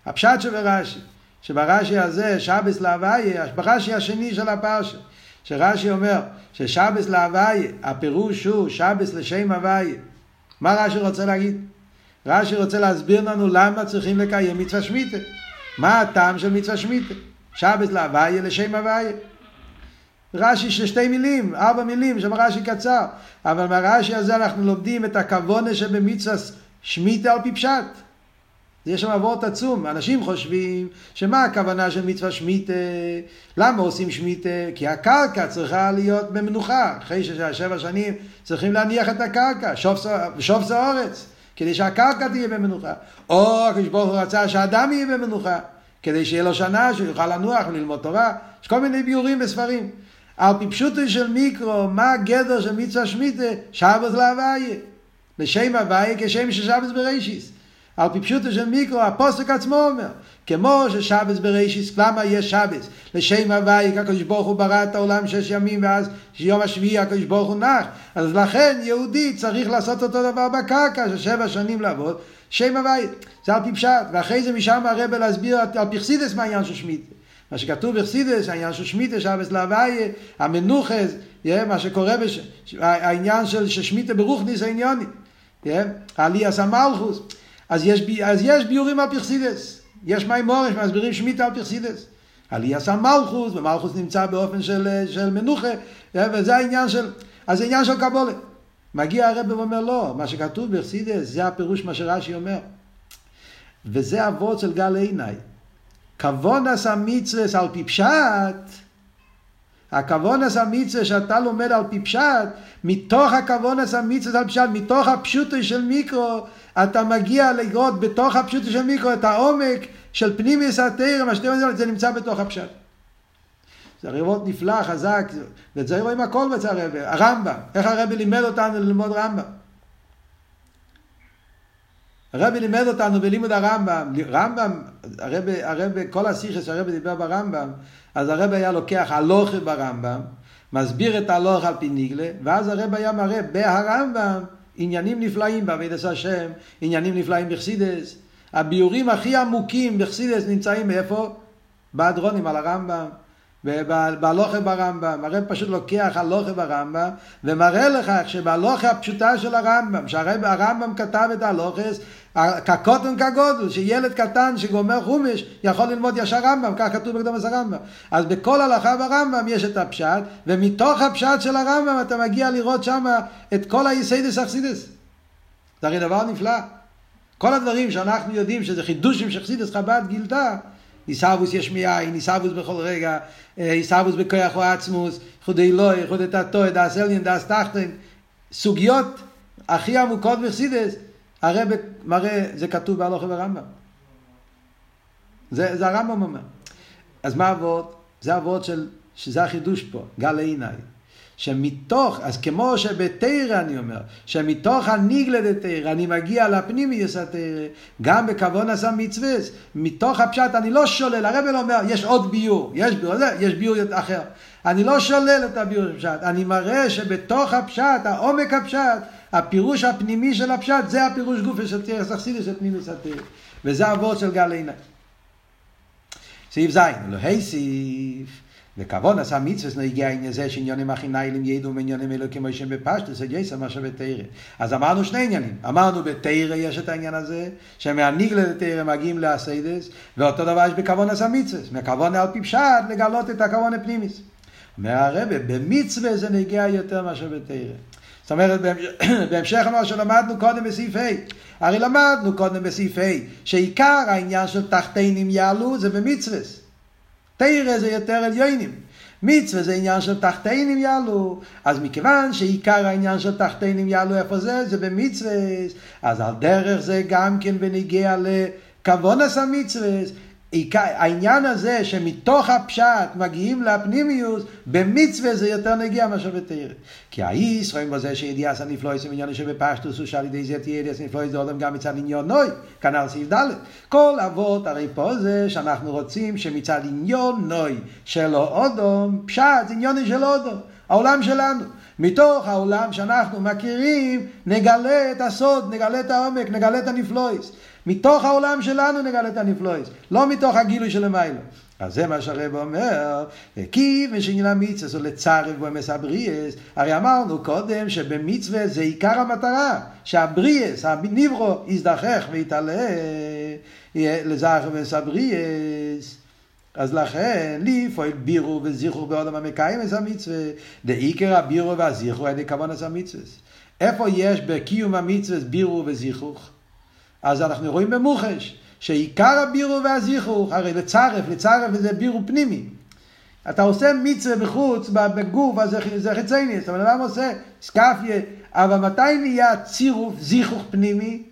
הפשט שברש"י, שברש"י הזה שבס להוויה, ברש"י השני של הפרשה, שרש"י אומר ששבס להוויה, הפירוש הוא שבס לשם הוויה. מה רש"י רוצה להגיד? רש"י רוצה להסביר לנו למה צריכים לקיים מצווה שמיטה. מה הטעם של מצווה שמיטה? שבת להוויה לשם הוויה. רש"י ששתי מילים, ארבע מילים, שם רש"י קצר. אבל מהרש"י הזה אנחנו לומדים את הכוונה שבמצווה שמיטה על פי פשט. יש שם עבורת עצום. אנשים חושבים שמה הכוונה של מצווה שמיטה? למה עושים שמיטה? כי הקרקע צריכה להיות במנוחה. אחרי שבע שנים צריכים להניח את הקרקע. שוף זה אורץ. כדי שהקרקע תהיה במנוחה, או כשברוך הוא רצה שהאדם יהיה במנוחה, כדי שיהיה לו שנה, שהוא יוכל לנוח וללמוד תורה, יש כל מיני ביורים וספרים. על פי פשוטו של מיקרו, מה הגדר של מצווה שמיטה? שבס להוויה. לשם הוויה כשם ששבס בראשיס. על פי פשוטו של מיקרו, הפוסק עצמו אומר, כמו ששבס בראשיס, למה יש שבס? לשם הווי, הקדוש ברוך הוא ברא את העולם שש ימים, ואז יום השביעי הקדוש ברוך הוא נח. אז לכן יהודי צריך לעשות אותו דבר בקרקע, ששבע שנים לעבוד, שם הווי, זה על פי פשט. ואחרי זה משם הרב להסביר על פי חסידס מהעניין של שמיטה. מה שכתוב בחסידס, העניין של שמיטה, שבס להווי, המנוחס, מה שקורה, בש... העניין של שמיטה ברוכניס העניוני, עלייה סמלחוס. אז יש, אז יש ביורים על פרסידס. יש מימורש, מסבירים שמיטה על פרסידס. עלייה שם מלכוס, ומלכוס נמצא באופן של, של מנוחה, וזה העניין של, אז זה עניין של קבולה. מגיע הרב ואומר, לא, מה שכתוב בפרסידס, זה הפירוש מה שרש"י אומר. וזה אבות של גל עיני. כוונס המצווה על פי פשט, הכוונס המצווה שאתה לומד על פי פשט, מתוך הכוונס המצווה על פשט, מתוך הפשוטו של מיקרו, אתה מגיע לראות בתוך הפשוט של מיקרו, את העומק של פנימיוס התורה, מה שאתם אומרים, זה נמצא בתוך הפשט. זה הרב נפלא, חזק, ואת זה רואים הכל בצד הרב, הרמב"ם, איך הרב לימד אותנו ללמוד רמב"ם? הרב לימד אותנו בלימוד הרמב"ם, רמב"ם, הרב, הרב, כל השיחה שהרב דיבר ברמב"ם, אז הרב היה לוקח הלוכה ברמב"ם, מסביר את הלוכה על פי ניגלה, ואז הרב היה מראה בהרמב"ם, עניינים נפלאים בעבודת השם, עניינים נפלאים בחסידס. הביורים הכי עמוקים בחסידס נמצאים איפה? בהדרונים על הרמב"ם, בהלוכה ברמב"ם. הרב פשוט לוקח הלוכה ברמב"ם, ומראה לך שבהלוכה הפשוטה של הרמב"ם, שהרמב"ם כתב את הלוכה, כקוטן כגודל, שילד קטן שגומר חומש יכול ללמוד ישר רמב"ם, כך כתוב בקדוש הרמב"ם. אז בכל הלכה ברמב"ם יש את הפשט, ומתוך הפשט של הרמב"ם אתה מגיע לראות שם את כל היסודות של חסידות. זה הרי דבר נפלא. כל הדברים שאנחנו יודעים שזה חידושים שחסידות חב"ד גילתה, עיסאוווס יש מאין, עיסאוווס בכל רגע, עיסאוווס בכוח ועצמוס, חוד אלוהי, חוד התתו, דאס עליון, דאס תחתון, סוגיות הכי עמוקות בחסידות, הרב מראה, זה כתוב בהלוכה ברמב"ם. זה, זה הרמב"ם אומר. אז מה עבוד? זה עבוד של, שזה החידוש פה, גל עיני. שמתוך, אז כמו שבתורה אני אומר, שמתוך הניגלה דתורה, אני מגיע לפנימיוס התורה, גם בכוונס המצווה, מתוך הפשט אני לא שולל, הרב לא אומר, יש עוד ביור, יש ביור, יש ביור אחר. אני לא שולל את הביור הפשט, אני מראה שבתוך הפשט, העומק הפשט, הפירוש הפנימי של הפשט, זה הפירוש גוף של תרס החסידס של פנימי סתר. וזה העבוד של גל עיני. סעיף זין, לא היסיף, וכוונס המצווה נגיע עניין זה שעניונים החינאיים ידעו מעניינים אלוקים מוישם בפשטוס, יסע מה שבתורה. אז אמרנו שני עניינים, אמרנו בתורה יש את העניין הזה, שמהניגלה לתורה מגיעים להסיידס, ואותו דבר יש בכוונס המצווה, מהכוונה על פי פשט לגלות את הכוונה פנימיס. אומר הרב, במצווה זה נגיע יותר מה שבתורה. זאת אומרת, בהמשך מה שלמדנו קודם בסעיף ה', הרי למדנו קודם בסעיף ה', שעיקר העניין של תחתינים יעלו זה במצווה. תורה זה יותר עליונים. מצווה זה עניין של תחתינים יעלו. אז מכיוון שעיקר העניין של תחתינים יעלו איפה זה, זה במצווה. אז על דרך זה גם כן בנגיע לכוונס המצווה. העניין הזה שמתוך הפשט מגיעים לפנימיוס, במצווה זה יותר נגיע משהו בתורה. כי האיס רואים בזה שידיעס הנפלויס ומיניון שבפשטוס ושאל ידי זה תהיה ידיעס הנפלויס דודם גם מצד עניונוי, כנ"ל סעיף ד'. כל אבות הרי פה זה שאנחנו רוצים שמצד עניונוי שלו אודום, פשט עניוני שלו אודום, העולם שלנו. מתוך העולם שאנחנו מכירים נגלה את הסוד, נגלה את העומק, נגלה את הנפלויס. מתוך העולם שלנו נגלה את הנפלויס, לא מתוך הגילוי של המילה. אז זה מה שהרב אומר, כי ושעניין המצווה זו לצרף באמס הבריאס, הרי אמרנו קודם שבמצווה זה עיקר המטרה, שהבריאס, הנברו, יזדחך ויתעלה לזרח באמס הבריאס. אז לכן, לפעול בירו וזיכרו בעולם המקיים את המצווה, דעיקר הבירו והזיכרו הידי כוונס המצווה. איפה יש בקיום המצווה בירו וזיכרו? אז אנחנו רואים במוחש, שעיקר הבירו והזיכוך, הרי לצרף, לצרף זה בירו פנימי. אתה עושה מצווה בחוץ, בגוף, אז זה חיצייני, זאת אומרת, מה עושה? סקפיה, אבל מתי נהיה צירוף, זיכוך פנימי?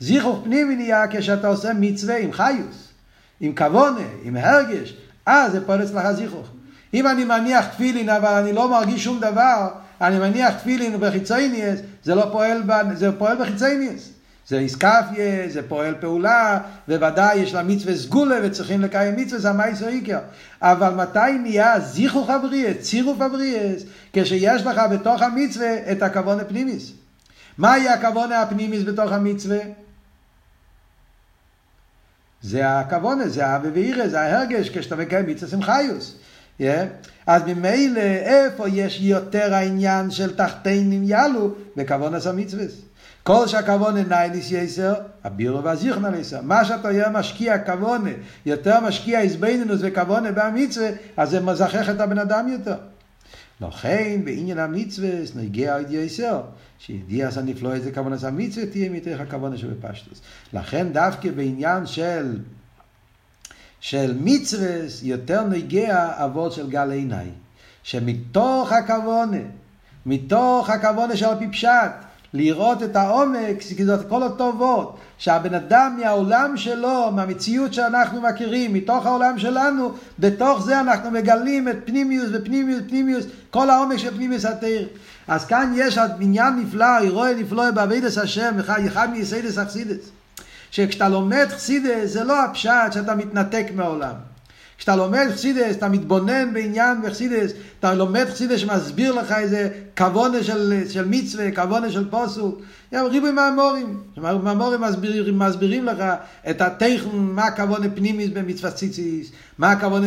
זיכוך פנימי נהיה כשאתה עושה מצווה עם חיוס, עם כוונה, עם הרגש, אז זה פועל אצלך זיכוך. אם אני מניח תפילין, אבל אני לא מרגיש שום דבר, אני מניח תפילין בחיצייני, זה לא פועל, זה פועל בחיצייני. זה איסקפיה, זה פועל פעולה, ובוודאי יש לה מצווה סגולה וצריכים לקיים מצווה, זה המייס או איקר. אבל מתי נהיה זיכוך הבריאה, צירוף הבריאה, כשיש לך בתוך המצווה את הכוונה הפנימיס. מהי הכוונה הפנימיס בתוך המצווה? זה הכוונה, זה האבווירה, זה ההרגש, כשאתה מקיים מצווה שמחיוס. Yeah. אז ממילא איפה יש יותר העניין של תחתינים יעלו? בכוונה המצווה. כל שהכוונה נייליס יסר, הבירו והזיכנה ליסר. מה שאתה יהיה משקיע כוונה, יותר משקיע הסבינינוס וכוונה במצווה, אז זה מזכח את הבן אדם יותר. לכן, בעניין המצווה, נגיע עוד יסר, שידיע שנפלא את זה כוונה המצווה, תהיה מתריך הכוונה שבפשטוס. לכן דווקא בעניין של, של מצווה, יותר נגיע עבוד של גל עיני, שמתוך הכוונה, מתוך הכוונה של הפיפשט, לראות את העומק, כי זאת כל הטובות, שהבן אדם מהעולם שלו, מהמציאות שאנחנו מכירים, מתוך העולם שלנו, בתוך זה אנחנו מגלים את פנימיוס ופנימיוס ופנימיוס, כל העומק של פנימיוס התאיר. אז כאן יש עניין נפלא, אירוע נפלא בעבודת השם, אחד מיסודות החסידות. שכשאתה לומד חסידות, זה לא הפשט שאתה מתנתק מהעולם. כשאתה לומד חסידות, אתה מתבונן בעניין בחסידות, אתה לומד חסידות שמסביר לך איזה כוונה של, של מצווה, כוונה של פסוק. ריבוי מאמורים, מאמורים מסבירים, מסבירים לך את הטכן, מה הכוונה פנימית במצווה ציציס, מה הכוונה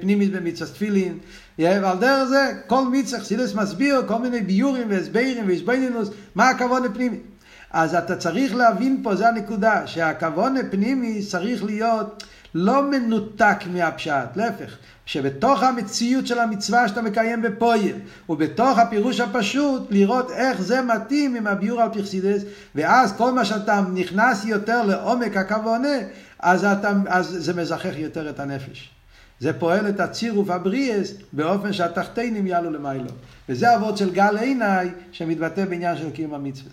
פנימית במצווה תפילין. ועל דרך זה, כל מצווה חסידות מסביר כל מיני ביורים והסברים והסבינינוס, מה הכוונה פנימית. אז אתה צריך להבין פה, זה הנקודה, שהכוונה פנימית צריך להיות לא מנותק מהפשט, להפך, שבתוך המציאות של המצווה שאתה מקיים בפועל, ובתוך הפירוש הפשוט, לראות איך זה מתאים עם הביור על פי חסידות, ואז כל מה שאתה נכנס יותר לעומק הכוונה, אז, אתה, אז זה מזכך יותר את הנפש. זה פועל את הצירוף הבריאס, באופן שהתחתינים יעלו למעלה. וזה עבוד של גל עיני, שמתבטא בעניין של קיום המצווה.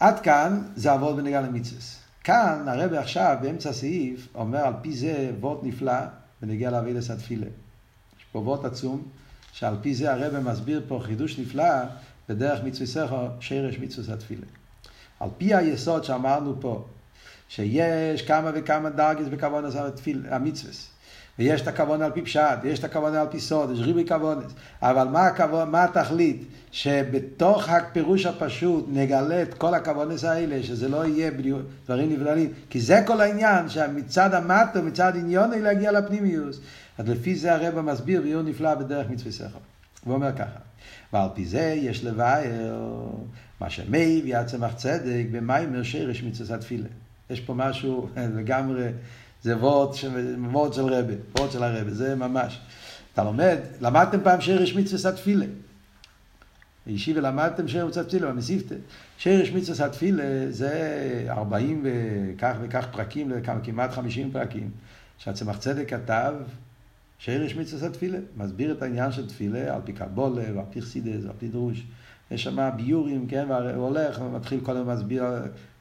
עד כאן זה עבוד בנגע למצווה. כאן הרב עכשיו באמצע סעיף אומר על פי זה וורט נפלא ונגיע לעבודת התפילה. יש פה וורט עצום שעל פי זה הרב מסביר פה חידוש נפלא בדרך מצוות שרש מצוות התפילה. על פי היסוד שאמרנו פה שיש כמה וכמה דרגות בכוונה המצוות. ויש את הכוונה על פי פשט, יש את הכוונה על פי סוד, יש ריבי כוונות. אבל מה, הכוונה, מה התכלית? שבתוך הפירוש הפשוט נגלה את כל הכוונות האלה, שזה לא יהיה דברים נבדלים. כי זה כל העניין, שמצד המטו, מצד עניון, היא להגיע לפנימיוס. אז לפי זה הרב מסביר, והוא נפלא בדרך מצוות שכר. הוא אומר ככה, ועל פי זה יש לבאר, מה שמי ויד צמח צדק, במיימר שרש מצוות התפילה. יש פה משהו לגמרי, זה וורט של, וורט של רבי, וורט של הרבי, זה ממש. אתה לומד, למדתם פעם שרש מצווה תפילה. בישיבה למדתם שרש מצווה תפילה, במסיבתא. שרש מצווה תפילה זה ארבעים וכך וכך פרקים, כמעט חמישים פרקים. שהצמח צדק כתב, שרש מצווה תפילה. מסביר את העניין של תפילה, על פי קבלה, על פי חסידות, על פי דרוש. יש שם ביורים, כן, והוא הולך, מתחיל כל הזמן מסביר,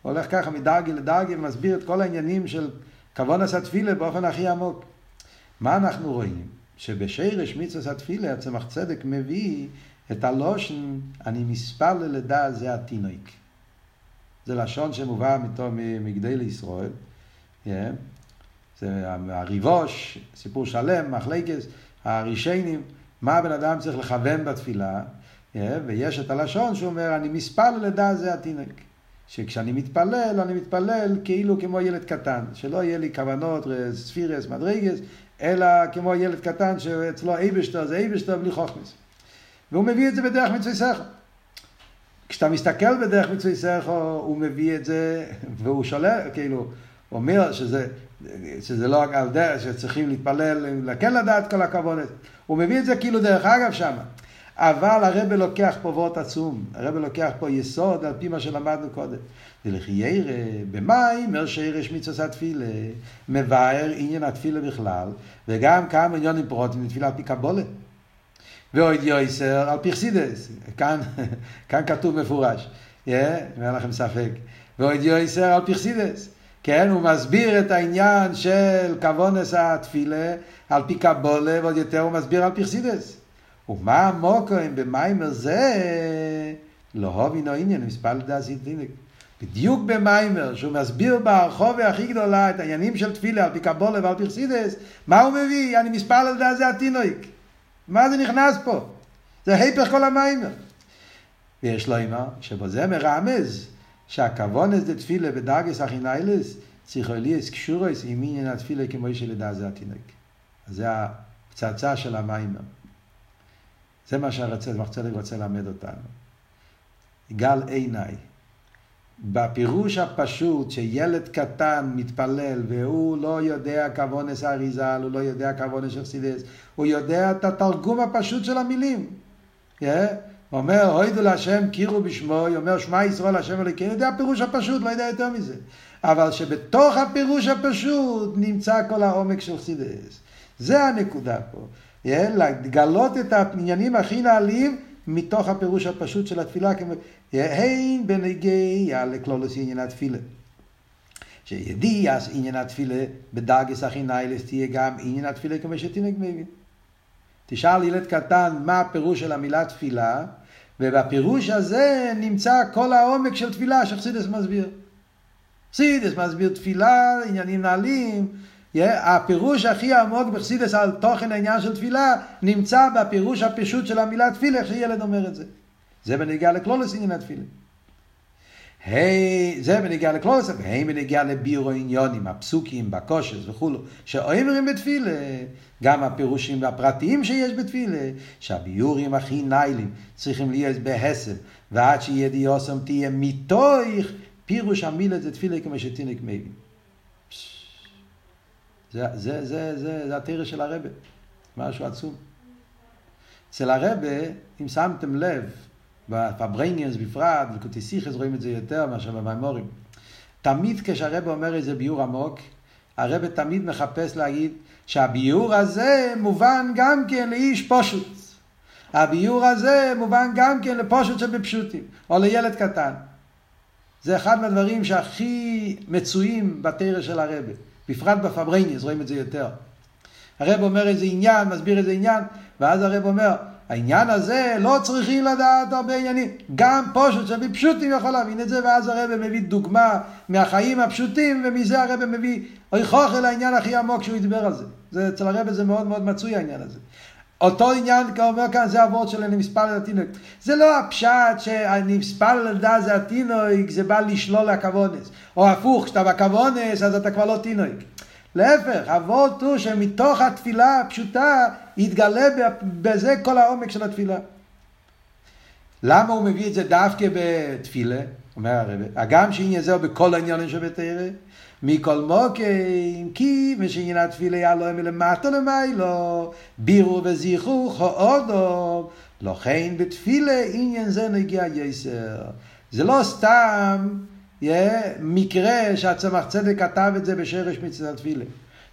הולך ככה מדרגה לדרגה, מסביר את כל העניינים של כוונת התפילה באופן הכי עמוק. מה אנחנו רואים? שבשרש מצוות התפילה, הצמח צדק מביא את הלושן, אני מספר ללידה, זה התינוק. זה לשון שמובא מגדי לישראל. Yeah. זה הריבוש, סיפור שלם, מחלקס, הרישיינים, מה הבן אדם צריך לכוון בתפילה. Yeah. ויש את הלשון שאומר, אני מספר ללידה, זה התינוק. שכשאני מתפלל, אני מתפלל כאילו כמו ילד קטן, שלא יהיה לי כוונות, ספירס, מדרגס, אלא כמו ילד קטן שאצלו אי בשטר, זה אי בשטר בלי חוכמס. והוא מביא את זה בדרך מצווי סכו. כשאתה מסתכל בדרך מצווי סכו, הוא מביא את זה, והוא שולר, כאילו, אומר שזה, שזה לא על דרך, שצריכים להתפלל, כן לדעת כל הכוונות. הוא מביא את זה כאילו דרך אגב שם. אבל הרב לוקח פה וורט עצום, הרב לוקח פה יסוד על פי מה שלמדנו קודם. דלכי ירא, במאי, מר שרש מצוות תפילה, מבאר עניין התפילה בכלל, וגם כמה עניינים פרטיים לתפילה על פי קבלה. ועוד יסר על פי חסידות, כאן, כאן כתוב מפורש, אין לכם ספק, ועוד יסר על פי חסידות. כן, הוא מסביר את העניין של כוונת התפילה על פי קבלה, ועוד יותר הוא מסביר על פי חסידות. ומה עמוק הם במיימר זה, לא הובינו עניין, מספל דעשית דינק. בדיוק במיימר, שהוא מסביר ברחובה הכי גדולה את העניינים של תפילה, על פי קבולה ועל פי חסידס, מה הוא מביא? אני מספל על דע זה התינוק. מה זה נכנס פה? זה היפך כל המיימר. ויש לו אימא, שבזה מרמז, שהכוונס דה תפילה בדרגס אחיניילס, ציכוליאס קשורס עם עניין התפילה כמו שלדע זה התינוק. אז זה הצצה של המיימר. זה מה שהרצ"ג רוצה ללמד אותנו. גל עיניי. בפירוש הפשוט שילד קטן מתפלל והוא לא יודע כוונס אריזל, הוא לא יודע כוונס חסידס, הוא יודע את התרגום הפשוט של המילים. הוא אומר, הוידו להשם, קירו בשמו, הוא אומר, שמע ישראל השם אלוקים, הוא יודע הפירוש הפשוט, לא יודע יותר מזה. אבל שבתוך הפירוש הפשוט נמצא כל העומק של חסידס. זה הנקודה פה. לגלות את העניינים הכי נעלים מתוך הפירוש הפשוט של התפילה, אין בנגיע לכלולוס עניין התפילה. שידיע עניין התפילה בדרגס הכי נעלס תהיה גם עניין התפילה כמו שתינוק מבין. תשאל ילד קטן מה הפירוש של המילה תפילה, ובפירוש הזה נמצא כל העומק של תפילה שחסידס מסביר. חסידס מסביר תפילה, עניינים נעלים, הפירוש הכי עמוק בחסידס על תוכן העניין של תפילה נמצא בפירוש הפשוט של המילה תפילה, איך שילד אומר את זה. זה בנגיע לכלולוס עניין התפילה. זה בנגיע לכלולוס, והם בנגיע לבירו עניונים, הפסוקים, בקושס וכולו, שאומרים בתפילה, גם הפירושים הפרטיים שיש בתפילה, שהביורים הכי נעילים צריכים להיות בהסב, ועד שידיעוסם תהיה מתוך פירוש המילה זה תפילה כמו שתינוק מבין. זה, זה, זה, זה, זה התירה של הרבא. משהו עצום. אצל הרבא, אם שמתם לב, בפברניאנס בפרט, בקוטיסיכס רואים את זה יותר מאשר במיימורים. תמיד כשהרבא אומר איזה ביור עמוק, הרבא תמיד מחפש להגיד שהביור הזה מובן גם כן לאיש פשוט. הביור הזה מובן גם כן לפשוט שבפשוטים, או לילד קטן. זה אחד מהדברים שהכי מצויים בתירה של הרבא. בפרט בפברניאס, רואים את זה יותר. הרב אומר איזה עניין, מסביר איזה עניין, ואז הרב אומר, העניין הזה לא צריכים לדעת הרבה עניינים, גם פשוט שבפשוטים יכול להבין את זה, ואז הרב מביא דוגמה מהחיים הפשוטים, ומזה הרב מביא הוכחה לעניין הכי עמוק שהוא ידבר על זה. זה אצל הרב זה מאוד מאוד מצוי העניין הזה. אותו עניין, כאומר כאן, זה עבוד של הנמספל לתינוק. זה לא הפשט שהנמספל לדע זה התינוק, זה בא לשלול הכוונס. או הפוך, כשאתה בכוונס, אז אתה כבר לא תינוק. להפך, עבוד הוא שמתוך התפילה הפשוטה, יתגלה בזה כל העומק של התפילה. למה הוא מביא את זה דווקא בתפילה? אומר הרבי, הגם שעניין זהו בכל העניין שבתארה, מכל מוקים, כי משעניין התפילה יעלו מלמטה למיילו, בירו וזיכוך, הודו, לכן בתפילה עניין זה נגיע יסר. זה לא סתם מקרה שהצמח צדק כתב את זה בשרש מצד התפילה.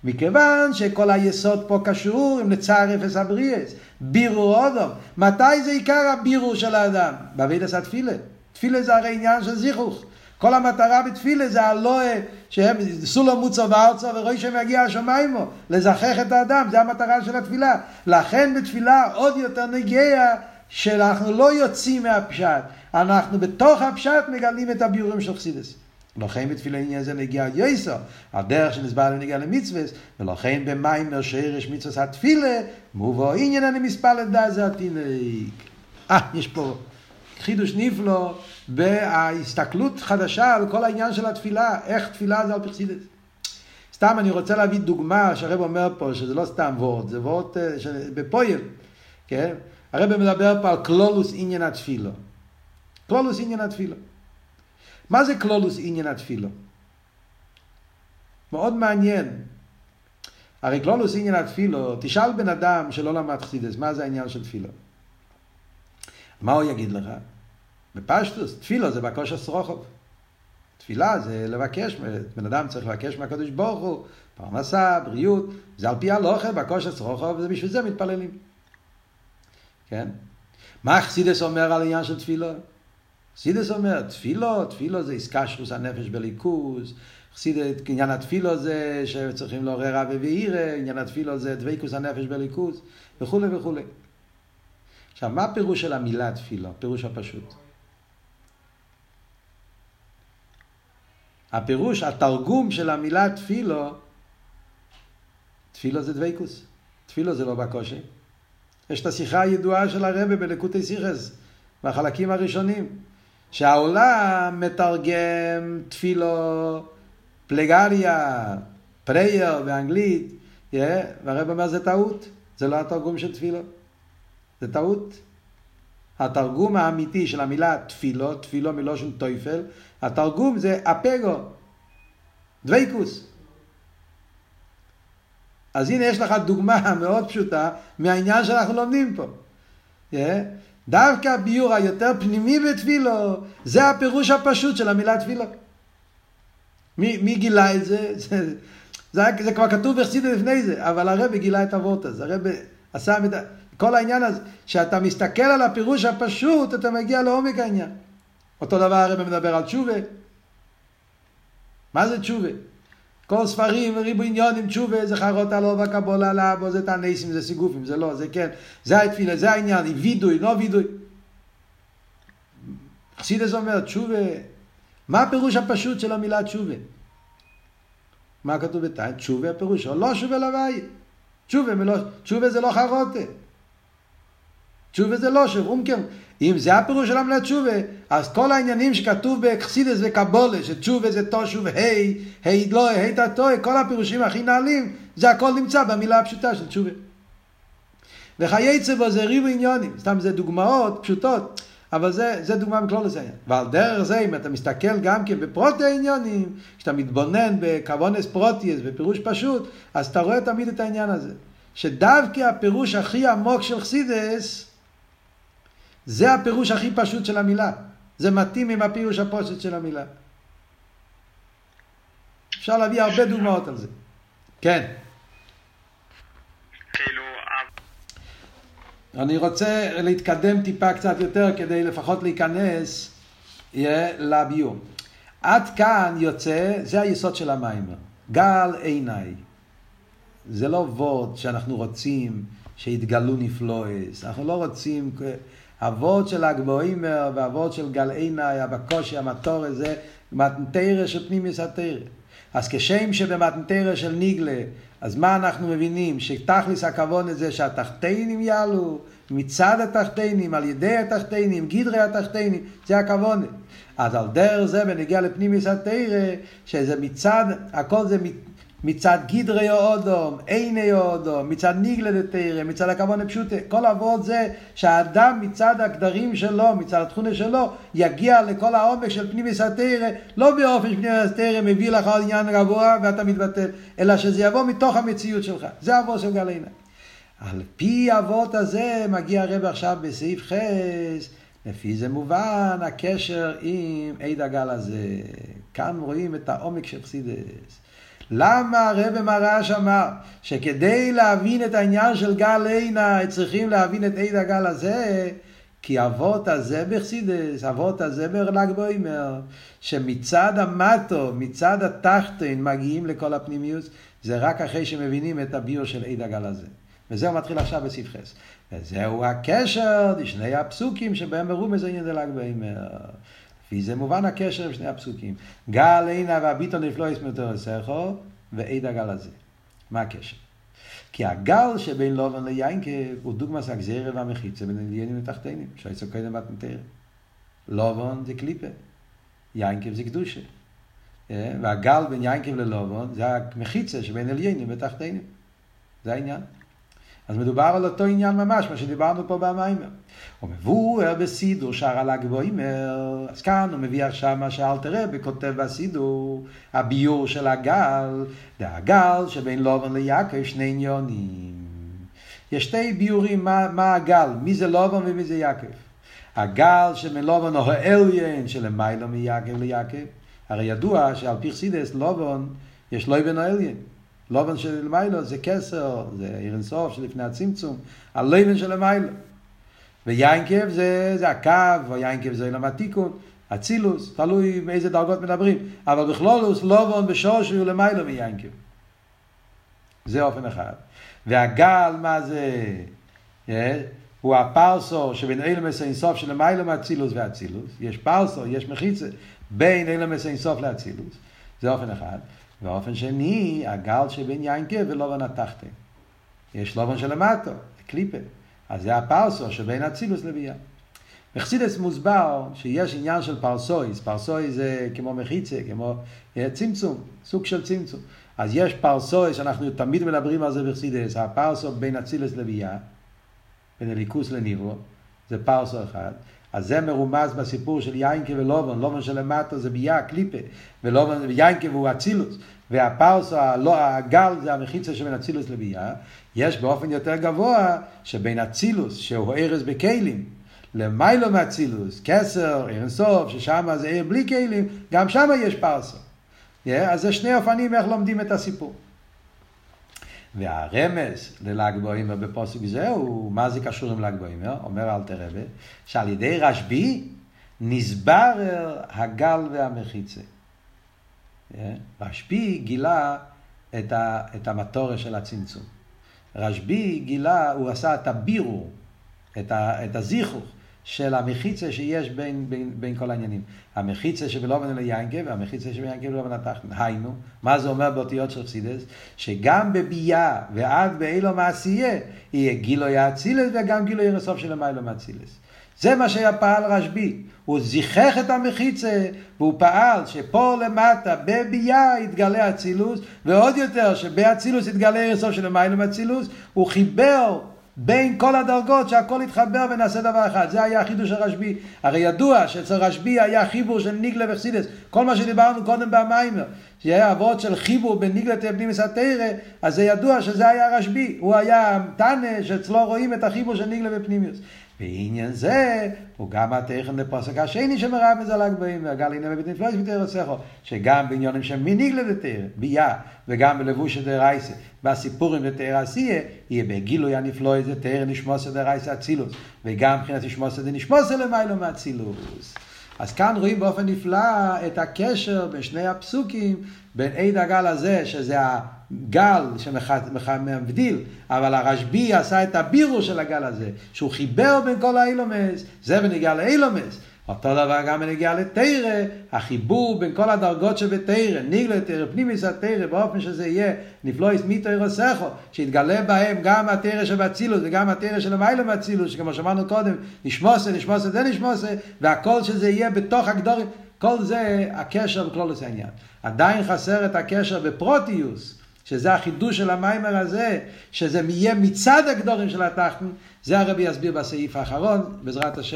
מכיוון שכל היסוד פה קשור עם לצערף וסבריאס, בירו הודו. מתי זה עיקר הבירו של האדם? בעבודת התפילה. תפילה זה הרי עניין של זיכוך. כל המטרה בתפילה זה הלואה, שהם סולו מוצו וארצו ורואי שמגיע השמיימו, לזכך את האדם, זה המטרה של התפילה. לכן בתפילה עוד יותר נגיע שאנחנו לא יוצאים מהפשט, אנחנו בתוך הפשט מגלים את הביורים של חסידס. ולכן בתפילה עניין זה נגיע יויסו, הדרך שנסבר לנגיע למצווס, ולכן במיימר שירש מצווס התפילה, מובו עניין אני מספל לדע זה התינק. אה, יש פה חידוש נפלא, בהסתכלות חדשה על כל העניין של התפילה, איך תפילה זה על פרסידס. סתם אני רוצה להביא דוגמה שהרב אומר פה, שזה לא סתם וורד, זה וורד בפועל. כן? הרב מדבר פה על כלולוס עניין התפילה. כלולוס עניין התפילה. מה זה כלולוס עניין התפילה? מאוד מעניין. הרי כלולוס עניין התפילה, תשאל בן אדם שלא למד חסידס, מה זה העניין של תפילה? מה הוא יגיד לך? בפשטוס, תפילה זה בקוש הסרוכוב. תפילה זה לבקש, בן אדם צריך לבקש מהקדוש ברוך הוא, פרנסה, בריאות, זה על פי הלוכה, בקוש הסרוכוב, וזה בשביל זה מתפללים. כן? מה חסידס אומר על העניין של תפילה? חסידס אומר, תפילה, תפילה זה איסקשרוס הנפש בליכוז, חסידס, עניין התפילה זה שצריכים לעורר רב ועירה, עניין התפילה זה דבקוס הנפש בליכוז, וכו' וכו'. עכשיו, מה הפירוש של המילה תפילה? פירוש הפשוט. הפירוש, התרגום של המילה תפילו, תפילו זה דוויקוס. תפילו זה לא בקושי. יש את השיחה הידועה של הרב בלקוטי סיכס, בחלקים הראשונים, שהעולם מתרגם תפילו, פלגריה, פרייר באנגלית, yeah, והרב אומר זה טעות, זה לא התרגום של תפילו, זה טעות. התרגום האמיתי של המילה תפילו, תפילו מלושן טויפל, התרגום זה אפגו, דוויקוס. אז הנה יש לך דוגמה מאוד פשוטה מהעניין שאנחנו לומדים פה. Yeah. דווקא הביור היותר פנימי בתפילו, זה הפירוש הפשוט של המילה תפילו. מי, מי גילה את זה? זה, זה, זה כבר כתוב בחסידות לפני זה, אבל הרב גילה את אבות הזה. הרב עשה את כל העניין הזה, שאתה מסתכל על הפירוש הפשוט, אתה מגיע לעומק העניין. אותו דבר הרב מדבר על תשובה. מה זה תשובה? כל ספרים, ריבוניון עם תשובה, זה חרות עלו בקבולה לאבו, זה תניסים, זה סיגופים, זה לא, זה כן. זה התפילה, זה העניין, וידוי, לא וידוי. חסידס אומר, תשובה, מה הפירוש הפשוט של המילה תשובה? מה כתוב בתניא? תשובה הפירוש, לא שובה לוואי. תשובה, מלא, תשובה זה לא חרותה. תשובה זה לא שוב, אומקם. אם זה הפירוש של המילה תשובה, אז כל העניינים שכתוב בחסידות וקבלה, שתשובה זה תשוב, היי, היי לא, היי תתוי, כל הפירושים הכי נעלים, זה הכל נמצא במילה הפשוטה של תשובה. וכייצא בו זה ריב עניינים, סתם זה דוגמאות פשוטות, אבל זה, זה דוגמה מכלול לזה. ועל דרך זה, אם אתה מסתכל גם כן בפרוטי העניינים, כשאתה מתבונן בכוונס פרוטיס, בפירוש פשוט, אז אתה רואה תמיד את העניין הזה. שדווקא הפירוש הכי עמוק של חסידות, זה הפירוש הכי פשוט של המילה. זה מתאים עם הפירוש הפשוט של המילה. אפשר להביא הרבה דוגמאות על זה. כן. אני רוצה להתקדם טיפה קצת יותר, כדי לפחות להיכנס לביום. עד כאן יוצא, זה היסוד של המיימר. גל עיניי. זה לא וורד שאנחנו רוצים שיתגלו נפלויס. אנחנו לא רוצים... הוורד של הגבוהימר והוורד של גל עיניי, הבקושי, המטור, זה מתנתרא של פנימיס התרא. אז כשם שבמתנתרא של ניגלה, אז מה אנחנו מבינים? שתכלס הכוון הזה שהתחתינים יעלו, מצד התחתינים, על ידי התחתינים, גדרי התחתינים, זה הכוון. אז על דרך זה בנגיע לפנימיס התרא, שזה מצד, הכל זה מצד גדרי אודום, עיני אודום, מצד ניגלה דתרא, מצד הכוון הפשוטה. כל עבוד זה שהאדם מצד הגדרים שלו, מצד התכונה שלו, יגיע לכל העומק של פנימיס התרא, לא באופן שפנימיס התרא מביא לך עוד עניין גבוה ואתה מתבטל, אלא שזה יבוא מתוך המציאות שלך. זה עבוד של גל עיני. על פי עבוד הזה מגיע הרב עכשיו בסעיף חס, לפי זה מובן הקשר עם עיד הגל הזה. כאן רואים את העומק של חסידס. למה הרב מרש אמר שכדי להבין את העניין של גל עיניי צריכים להבין את עיד הגל הזה? כי אבות הזה בחסידס, אבות הזה ברלג בוימר, שמצד המטו, מצד התחתן מגיעים לכל הפנימיוס, זה רק אחרי שמבינים את הביור של עיד הגל הזה. וזהו מתחיל עכשיו בסעיף חס. וזהו הקשר לשני הפסוקים שבהם מרומז עניין דלג בוימר. וזה מובן הקשר עם שני הפסוקים. גל עיניי והביטול נפלויס מתורסךו, ועיד הגל הזה. מה הקשר? כי הגל שבין לובן ליינקב הוא דוגמא סגזירה והמחיצה בין עליינים לתחתינים, שהייצא קודם בתנתר. לובן זה קליפה, יינקב זה קדושה. והגל בין יינקב ללובן זה המחיצה שבין עליינים לתחתינים. זה העניין. אז מדובר על אותו עניין ממש, מה שדיברנו פה במיימר. הוא מבואר בסידור שער הגבוהימר, אז כאן הוא מביא עכשיו מה שאלתר רבי כותב בסידור, הביור של הגל, זה הגל שבין לובן ליעקב שני עניונים. יש שתי ביורים מה, מה הגל, מי זה לובן ומי זה יעקב. הגל שבין לובן הוא העליין שלמיילו מיעקב ליעקב. הרי ידוע שעל פי חסידות לובן יש לו בן העליין. לובן של מיילו זה כסר, זה אירנסוף שלפני הצמצום, הלובן של מיילו. ויינקב זה, זה הקו, ויינקב זה אילם התיקון, אצילוס, תלוי מאיזה דרגות מדברים, אבל בכלולוס לובון בשורש הוא למיילו מיינקב. זה אופן אחד. והגל, מה זה? Yeah. הוא הפרסו שבין אילמס אינסוף של מיילו מאצילוס ואצילוס. יש פרסו, יש מחיצה בין אילמס אינסוף לאצילוס. זה אופן אחד. ואופן שני, הגל שבין יין גב ולובן התחתן. יש לובן שלמטו, קליפה. אז זה הפרסו שבין אצילוס לביאה. בחסידס מוסבר שיש עניין של פרסויס. פרסויס זה כמו מחיצה, כמו צמצום, סוג של צמצום. אז יש פרסויס, שאנחנו תמיד מדברים על זה בחסידס, הפרסו בין אצילוס לביאה, בין הליכוס לניבו, זה פרסו אחד. אז זה מרומז בסיפור של יינקה ולובן, לובן שלמטה זה ביאה, קליפה, ויינקה והוא אצילוס, והפרס, הגל זה המחיצה שבין אצילוס לביאה, יש באופן יותר גבוה שבין אצילוס, שהוא ערס בקהילים, למיילו מאצילוס, כסר, אירנסוף, ששם זה עיר בלי קהילים, גם שם יש פרסה. אז זה שני אופנים איך לומדים את הסיפור. והרמז לל"ג בעומר בפסוק זה, הוא מה זה קשור עם ל"ג בעומר? אומר אלתר רבי, שעל ידי רשב"י נסבר הגל והמחיצה. רשב"י גילה את ה, את המטורה של הצמצום. רשב"י גילה, הוא עשה את הבירור, את ה, את הזיכוך של המחיצה שיש בין בין בין כל העניינים. המחיצה שבלובן ליינקה והמחיצה שביינקה ולובן התחתן. היינו, מה זה אומר באותיות של חסידס? שגם בביאה ועד באילו מעשייה יהיה גילוי האצילס וגם גילוי הרסוף של מיילו מאצילס. זה מה שפעל רשב"י. הוא זיכך את המחיצה והוא פעל שפה למטה בביאה התגלה האצילוס ועוד יותר שבאצילוס התגלה הרסוף של מיילו מאצילוס. הוא חיבר בין כל הדרגות שהכל התחבר ונעשה דבר אחד. זה היה החידוש של רשב"י. הרי ידוע שאצל רשב"י היה חיבור של ניגלה וחסידס. כל מה שדיברנו קודם במיימר, שהיה עבוד של חיבור בין ניגלה לפנימיוס התורה, אז זה ידוע שזה היה רשב"י. הוא היה המתנה שאצלו רואים את החיבור של ניגלה ופנימיוס. בעניין זה, הוא גם התכן לפסוק השני שמראה מזלג בהם, והגל הנה בבית נפלוש בתאר הסכו, שגם בעניונים שמניגלה לתאר, ביה, וגם בלבוש התאר עייסה, והסיפורים לתאר עשייה, יהיה בגילוי הנפלוש לתאר נשמוס התאר עייסה אצילוס, וגם מבחינת נשמוס התאר נשמוס למיילו מאצילוס. אז כאן רואים באופן נפלא את הקשר בין שני הפסוקים, בין עד הגל הזה, שזה הגל שמבדיל, אבל הרשב"י עשה את הבירור של הגל הזה, שהוא חיבר בין כל האילומס, זה בנגיע לאילומס. אותו דבר גם בנגיע לתורה, החיבור בין כל הדרגות שבתורה, ניגלה תורה, פנימיוס התורה, באופן שזה יהיה נפלויס מתורה סכו, שיתגלה בהם גם התורה שבאצילוס וגם התורה של המיילו מאצילוס, שכמו שמענו קודם, נשמוסה, נשמוסה, זה נשמוסה, והכל שזה יהיה בתוך הגדורים, כל זה הקשר בכלולוס העניין. עדיין חסר את הקשר בפרוטיוס, שזה החידוש של המיימר הזה, שזה יהיה מצד הגדורים של התחתן, זה הרבי יסביר בסעיף האחרון, בעזרת השם.